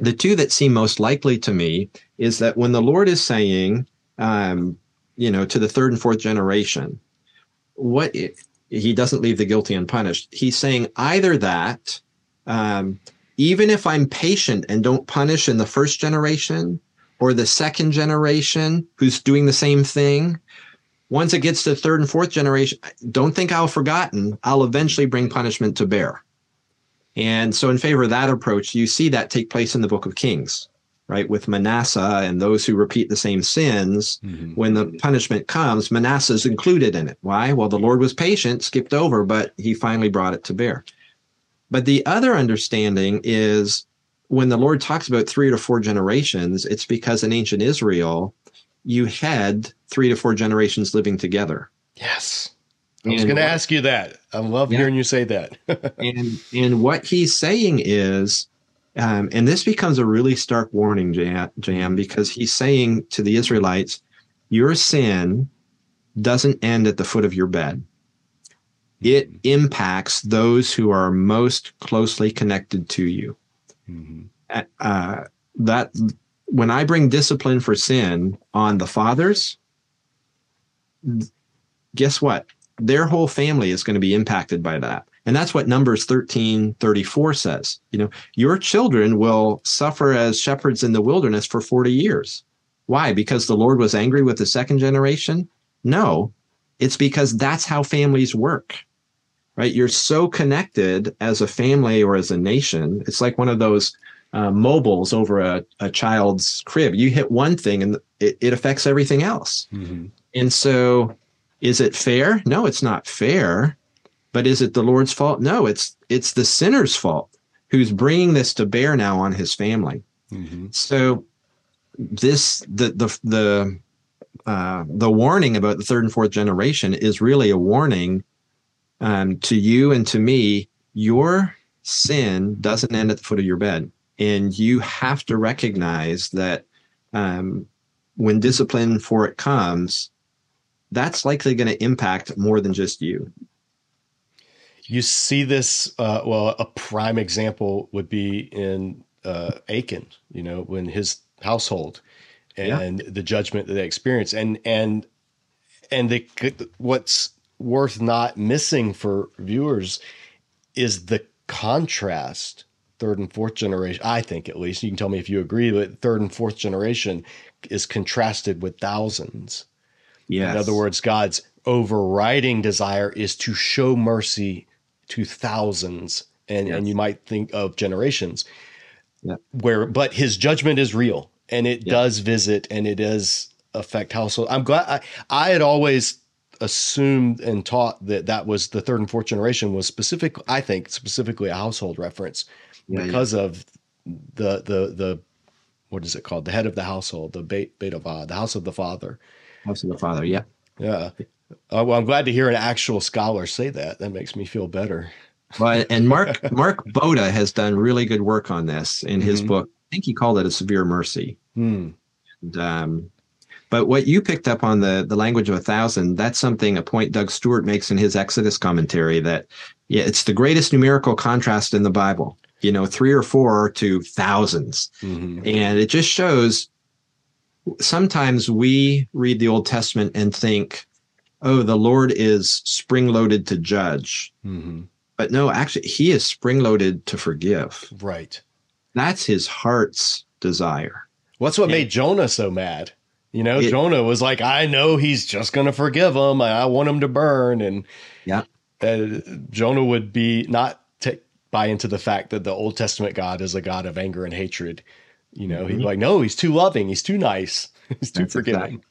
the two that seem most likely to me is that when the Lord is saying, to the third and fourth generation, he doesn't leave the guilty unpunished. He's saying either that, even if I'm patient and don't punish in the first generation, or the second generation who's doing the same thing, once it gets to third and fourth generation, don't think I'll forgotten. I'll eventually bring punishment to bear. And so in favor of that approach, you see that take place in the book of Kings, right? With Manasseh and those who repeat the same sins, when the punishment comes, Manasseh's included in it. Why? Well, the Lord was patient, skipped over, but he finally brought it to bear. But the other understanding is, when the Lord talks about 3 to 4 generations, it's because in ancient Israel, you had 3 to 4 generations living together. Yes. I was going to ask you that. I love hearing you say that. and what he's saying is, and this becomes a really stark warning, Jam, because he's saying to the Israelites, your sin doesn't end at the foot of your bed. It impacts those who are most closely connected to you. That when I bring discipline for sin on the fathers, guess what? Their whole family is going to be impacted by that. And that's what Numbers 13:34 says. Your children will suffer as shepherds in the wilderness for 40 years. Why? Because the Lord was angry with the second generation? No, it's because that's how families work. right? You're so connected as a family or as a nation. It's like one of those mobiles over a child's crib. You hit one thing and it affects everything else. Mm-hmm. And so is it fair? No, it's not fair. But is it the Lord's fault? No, it's the sinner's fault who's bringing this to bear now on his family. Mm-hmm. So this the warning about the third and fourth generation is really a warning to you and to me. Your sin doesn't end at the foot of your bed, and you have to recognize that when discipline for it comes, that's likely going to impact more than just you. You see this, well, a prime example would be in Achan, you know, when his household and the judgment that they experience. And they, what's worth not missing for viewers is the contrast, third and fourth generation, I think at least, you can tell me if you agree, but third and fourth generation is contrasted with thousands. Yes. In other words, God's overriding desire is to show mercy to thousands, and you might think of generations, where, but his judgment is real, and it does visit, and it does affect household. I'm glad I had always assumed and taught that was the third and fourth generation was specific. I think specifically a household reference because of the what is it called? The head of the household, the Beit Avad, the house of the father, Yeah. Well, I'm glad to hear an actual scholar say that. That makes me feel better. Well, and Mark Boda has done really good work on this in his book. I think he called it a severe mercy. And, but what you picked up on the language of 1,000, that's something, a point Doug Stuart makes in his Exodus commentary, that it's the greatest numerical contrast in the Bible, you know, 3 or 4 to thousands. And it just shows sometimes we read the Old Testament and think, oh, the Lord is spring-loaded to judge. But no, actually, he is spring-loaded to forgive. Right. That's his heart's desire. Well, that's what made Jonah so mad. You know, Jonah was like, I know he's just going to forgive him. I want him to burn. And Jonah would be not buy into the fact that the Old Testament God is a God of anger and hatred. You know, he'd be like, no, he's too loving. He's too nice. He's too forgiving.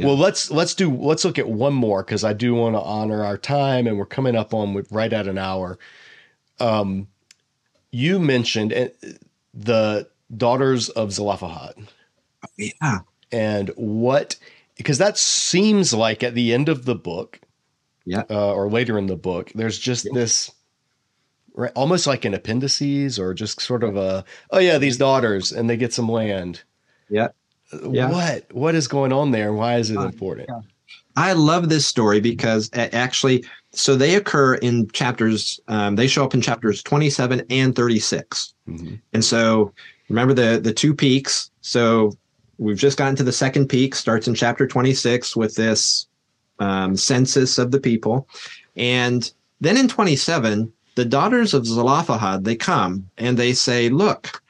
Well, let's look at one more, because I do want to honor our time, and we're coming up on right at an hour. You mentioned the daughters of Zelophehad. And what, because that seems like at the end of the book, or later in the book, there's just this, right, almost like an appendices or just sort of a, these daughters, and they get some land. What is going on there? Why is it important? I love this story because actually, so they occur in chapters, they show up in chapters 27 and 36. And so remember the two peaks. So we've just gotten to the second peak, starts in chapter 26 with this census of the people. And then in 27, the daughters of Zelophehad, they come and they say, look,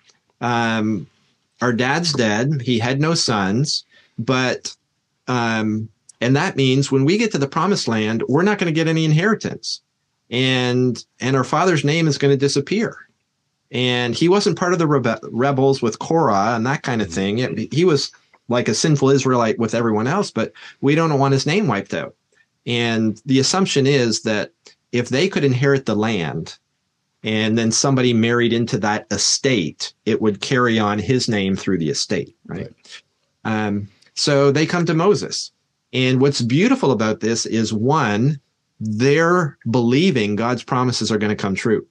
our dad's dead. He had no sons, but, and that means when we get to the promised land, we're not going to get any inheritance, and our father's name is going to disappear. And he wasn't part of the rebels with Korah and that kind of thing. He was like a sinful Israelite with everyone else, but we don't want his name wiped out. And the assumption is that if they could inherit the land, and then somebody married into that estate, it would carry on his name through the estate, right? So they come to Moses. And what's beautiful about this is, one, they're believing God's promises are going to come true.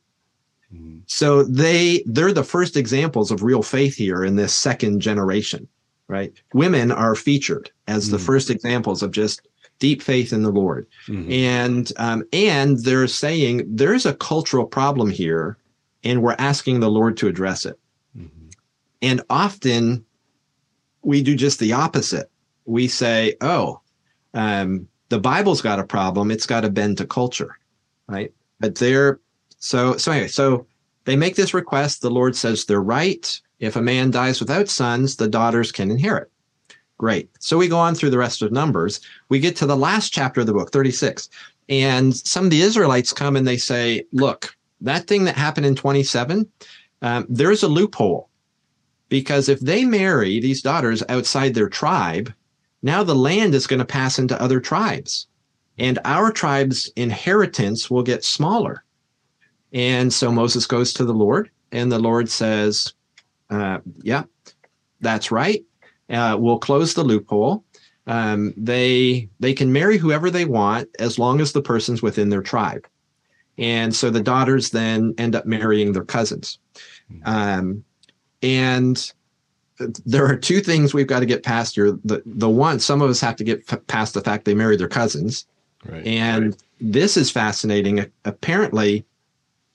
So they're the first examples of real faith here in this second generation, right? Women are featured as the first examples of just deep faith in the Lord. And they're saying there's a cultural problem here, and we're asking the Lord to address it. And often we do just the opposite. We say, the Bible's got a problem. It's got to bend to culture, right? But so they make this request. The Lord says they're right. If a man dies without sons, the daughters can inherit. Great. So we go on through the rest of Numbers. We get to the last chapter of the book, 36, And some of the Israelites come and they say, look, that thing that happened in 27, there's a loophole. Because if they marry these daughters outside their tribe, now the land is going to pass into other tribes. And our tribe's inheritance will get smaller. And so Moses goes to the Lord, and the Lord says, yeah, that's right. We'll close the loophole. They can marry whoever they want as long as the person's within their tribe. And so the daughters then end up marrying their cousins. And there are two things we've got to get past here. The one, some of us have to get past the fact they marry their cousins. Right. And this is fascinating. Apparently,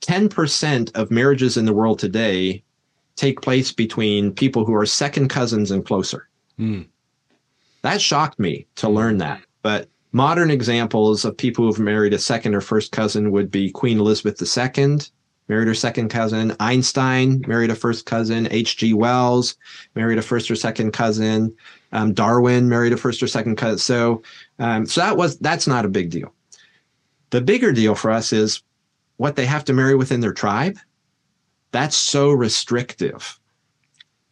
10% of marriages in the world today take place between people who are second cousins and closer. That shocked me to learn that. But modern examples of people who have married a second or first cousin would be Queen Elizabeth II, married her second cousin. Einstein married a first cousin. H.G. Wells married a first or second cousin. Darwin married a first or second cousin. So, that's not a big deal. The bigger deal for us is what they have to marry within their tribe. That's so restrictive.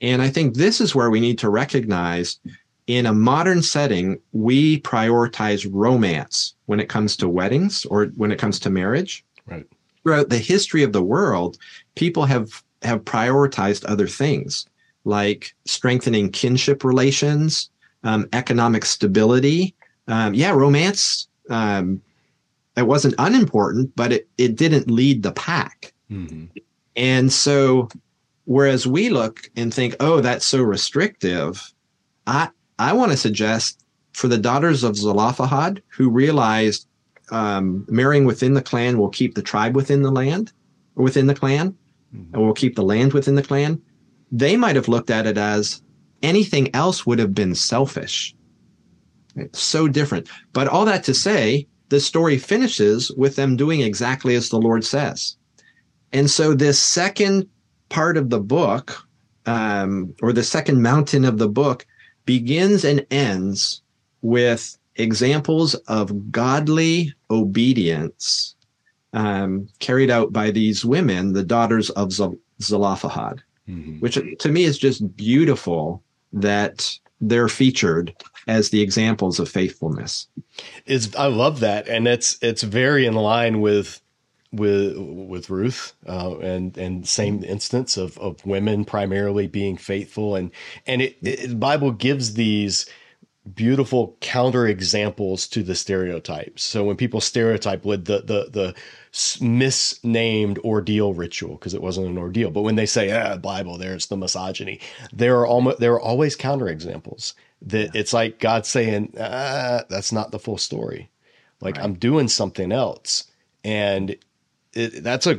And I think this is where we need to recognize, in a modern setting, we prioritize romance when it comes to weddings or when it comes to marriage. Right. Throughout the history of the world, people have prioritized other things like strengthening kinship relations, economic stability. Romance, it wasn't unimportant, but it didn't lead the pack. And so whereas we look and think, oh, that's so restrictive, I want to suggest for the daughters of Zelophehad, who realized marrying within the clan will keep the tribe within the land, or within the clan, and will keep the land within the clan, they might have looked at it as anything else would have been selfish. It's so different. But all that to say, the story finishes with them doing exactly as the Lord says. And so this second part of the book, or the second mountain of the book, begins and ends with examples of godly obedience carried out by these women, the daughters of Zelophehad, which to me is just beautiful that they're featured as the examples of faithfulness. I love that, and it's very in line with Ruth, and same instance of women primarily being faithful, and the Bible gives these beautiful counter examples to the stereotypes. So when people stereotype with the misnamed ordeal ritual, because it wasn't an ordeal, but when they say, Bible, there's the misogyny, there are always counter examples that it's like God saying, that's not the full story. Like, I'm doing something else. And that's a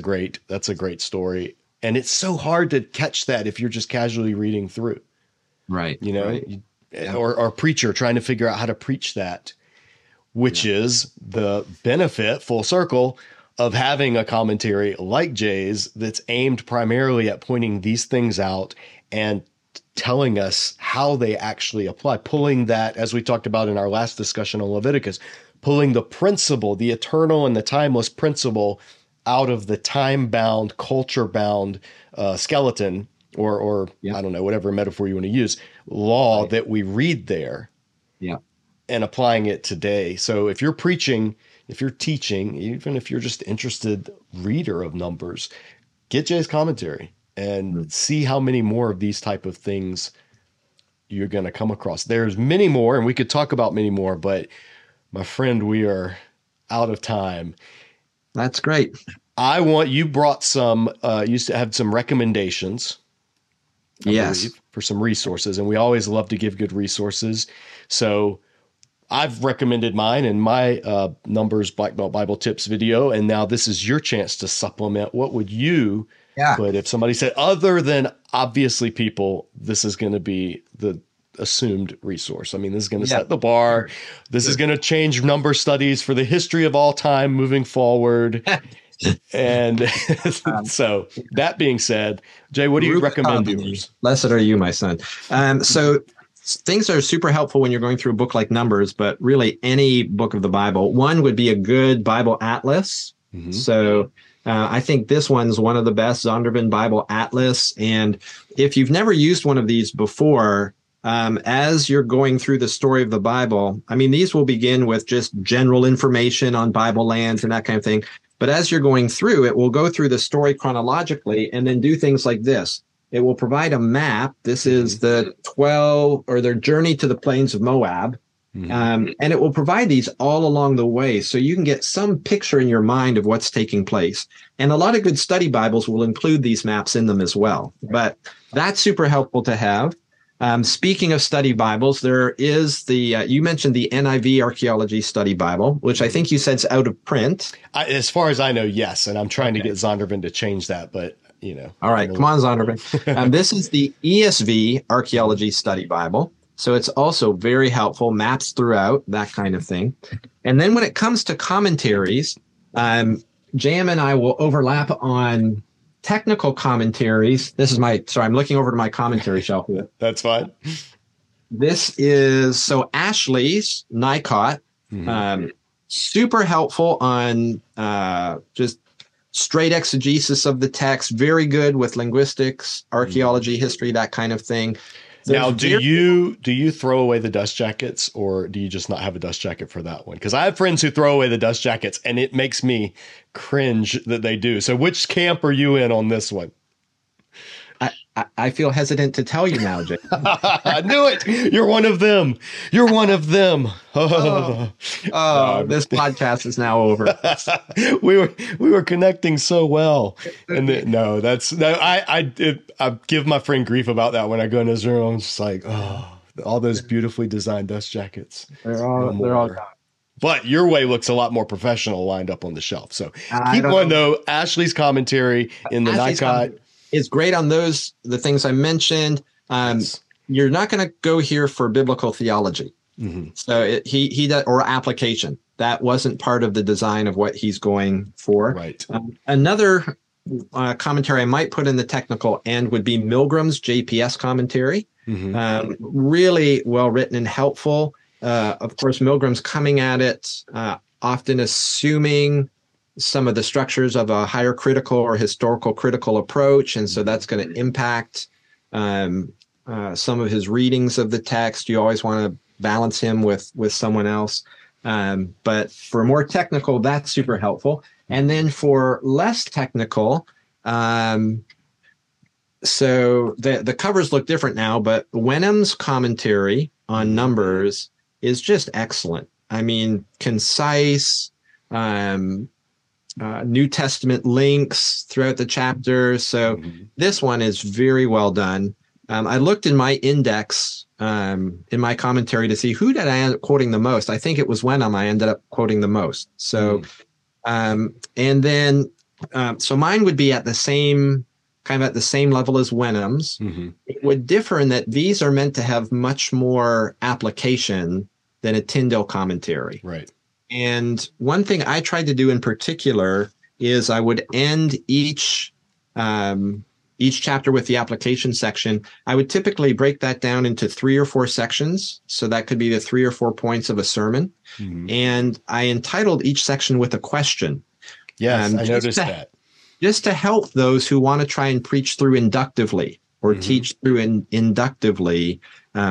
great story. And it's so hard to catch that if you're just casually reading through, right? You know, or a preacher trying to figure out how to preach that, which is the benefit, full circle, of having a commentary like Jay's that's aimed primarily at pointing these things out and telling us how they actually apply, pulling that, as we talked about in our last discussion on Leviticus, pulling the principle, the eternal and the timeless principle, out of the time-bound, culture-bound skeleton, or I don't know, whatever metaphor you want to use, law that we read there, and applying it today. So if you're preaching, if you're teaching, even if you're just an interested reader of Numbers, get Jay's commentary and see how many more of these type of things you're going to come across. There's many more, and we could talk about many more, but my friend, we are out of time. That's great. You brought some, used to have some recommendations. I believe, for some resources. And we always love to give good resources. So I've recommended mine in my Numbers Black Belt Bible Tips video. And now this is your chance to supplement. What would you, but if somebody said, other than obviously people, this is going to be the assumed resource. I mean, this is going to set the bar. This is going to change number studies for the history of all time moving forward. And so that being said, Jay, what do you recommend viewers? Blessed are you, my son. So things that are super helpful when you're going through a book like Numbers, but really any book of the Bible. One would be a good Bible atlas. Mm-hmm. So I think this one's one of the best, Zondervan Bible Atlas. And if you've never used one of these before, as you're going through the story of the Bible, I mean, these will begin with just general information on Bible lands and that kind of thing. But as you're going through, it will go through the story chronologically and then do things like this. It will provide a map. This is the 12 or their journey to the plains of Moab. Mm-hmm. And it will provide these all along the way, so you can get some picture in your mind of what's taking place. And a lot of good study Bibles will include these maps in them as well. But that's super helpful to have. Speaking of study Bibles, there is the you mentioned the NIV Archaeology Study Bible, which I think you said is out of print. As far as I know, yes. And I'm trying to get Zondervan to change that, but you know. All right, come on, Zondervan. This is the ESV Archaeology Study Bible. So it's also very helpful, maps throughout, that kind of thing. And then when it comes to commentaries, JM and I will overlap on technical commentaries. This is my, sorry, I'm looking over to my commentary shelf here. That's fine. This is, so Ashley's NICOT, mm-hmm. Super helpful on just straight exegesis of the text, very good with linguistics, archaeology, mm-hmm. history, that kind of thing. Now, do you throw away the dust jackets, or do you just not have a dust jacket for that one? Because I have friends who throw away the dust jackets, and it makes me cringe that they do. So which camp are you in on this one? I feel hesitant to tell you now, Jay. I knew it. You're one of them. You're one of them. This podcast is now over. we were connecting so well, and I give my friend grief about that when I go in his room. I'm just like, oh, all those beautifully designed dust jackets. They're all gone. But your way looks a lot more professional lined up on the shelf. So keep one though. Ashley's commentary in the NICOT. It's great on those, the things I mentioned. Yes. You're not going to go here for biblical theology. Mm-hmm. So or application. That wasn't part of the design of what he's going for. Right. Another commentary I might put in the technical end would be Milgram's JPS commentary. Mm-hmm. Really well written and helpful. Of course, Milgram's coming at it often assuming some of the structures of a higher critical or historical critical approach. And so that's going to impact some of his readings of the text. You always want to balance him with someone else. But for more technical, that's super helpful. And then for less technical, so the covers look different now, but Wenham's commentary on Numbers is just excellent. I mean, concise, New Testament links throughout the chapter. So mm-hmm. This one is very well done. I looked in my index in my commentary to see who did I end up quoting the most. I think it was Wenham I ended up quoting the most. So so mine would be at the same level as Wenham's. Mm-hmm. It would differ in that these are meant to have much more application than a Tyndale commentary. Right. And one thing I tried to do in particular is I would end each chapter with the application section. I would typically break that down into 3 or 4 sections. So that could be the 3 or 4 points of a sermon. Mm-hmm. And I entitled each section with a question. Yes, I noticed that. Just to help those who want to try and preach through inductively or mm-hmm. teach through inductively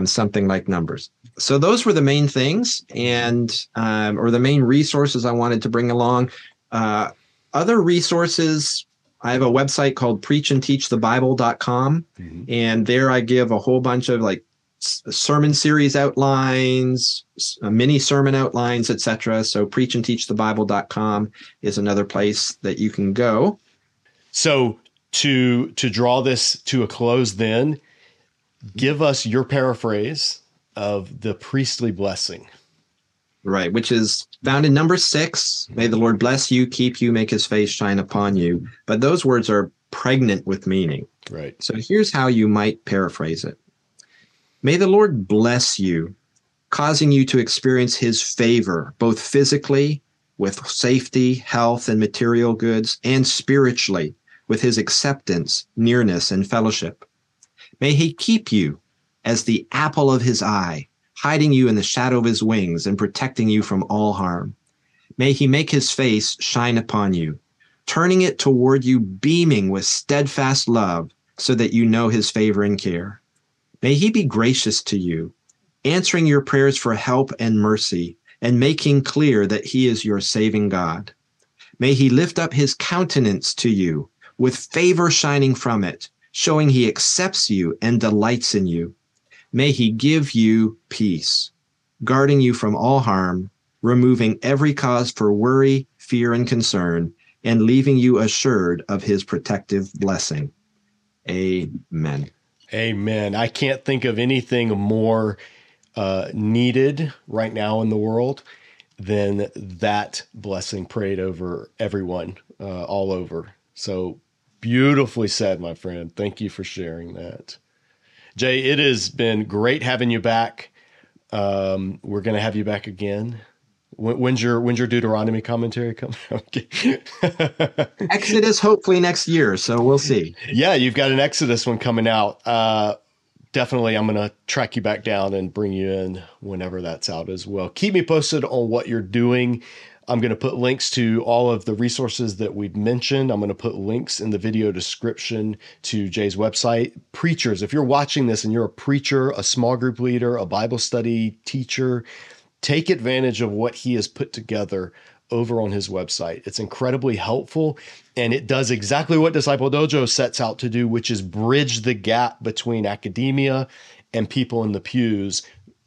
something like Numbers. So those were the main things and or the main resources I wanted to bring along. Other resources, I have a website called preachandteachthebible.com. Mm-hmm. And there I give a whole bunch of like sermon series outlines, mini sermon outlines, etc. So preachandteachthebible.com is another place that you can go. So to draw this to a close then, give us your paraphrase of the priestly blessing. Right, which is found in number 6. May the Lord bless you, keep you, make his face shine upon you. But those words are pregnant with meaning. Right. So here's how you might paraphrase it. May the Lord bless you, causing you to experience his favor, both physically with safety, health, and material goods, and spiritually with his acceptance, nearness, and fellowship. May he keep you, as the apple of his eye, hiding you in the shadow of his wings and protecting you from all harm. May he make his face shine upon you, turning it toward you, beaming with steadfast love, so that you know his favor and care. May he be gracious to you, answering your prayers for help and mercy, and making clear that he is your saving God. May he lift up his countenance to you, with favor shining from it, showing he accepts you and delights in you. May he give you peace, guarding you from all harm, removing every cause for worry, fear, and concern, and leaving you assured of his protective blessing. Amen. Amen. I can't think of anything more needed right now in the world than that blessing prayed over everyone all over. So beautifully said, my friend. Thank you for sharing that. Jay, it has been great having you back. We're going to have you back again. When's your Deuteronomy commentary coming? Okay. Exodus, hopefully next year. So we'll see. Yeah, you've got an Exodus one coming out. Definitely, I'm going to track you back down and bring you in whenever that's out as well. Keep me posted on what you're doing. I'm going to put links to all of the resources that we've mentioned. I'm going to put links in the video description to Jay's website. Preachers, if you're watching this and you're a preacher, a small group leader, a Bible study teacher, take advantage of what he has put together over on his website. It's incredibly helpful, and it does exactly what Disciple Dojo sets out to do, which is bridge the gap between academia and people in the pews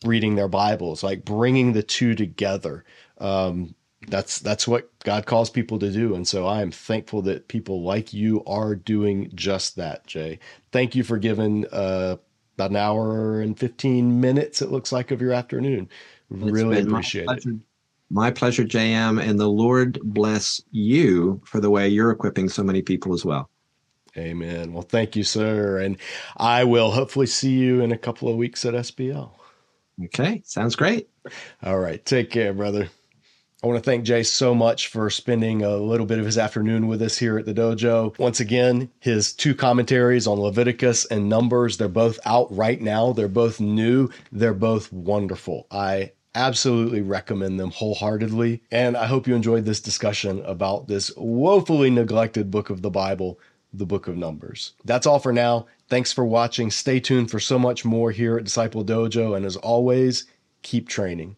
reading their Bibles, like bringing the two together. That's what God calls people to do, and so I am thankful that people like you are doing just that, Jay. Thank you for giving about an hour and 15 minutes, it looks like, of your afternoon. Really appreciate it. My pleasure, JM, and the Lord bless you for the way you're equipping so many people as well. Amen. Well, thank you, sir. And I will hopefully see you in a couple of weeks at SBL. Okay. Sounds great. All right. Take care, brother. I want to thank Jay so much for spending a little bit of his afternoon with us here at the dojo. Once again, his two commentaries on Leviticus and Numbers, they're both out right now. They're both new. They're both wonderful. I absolutely recommend them wholeheartedly. And I hope you enjoyed this discussion about this woefully neglected book of the Bible, the book of Numbers. That's all for now. Thanks for watching. Stay tuned for so much more here at Disciple Dojo. And as always, keep training.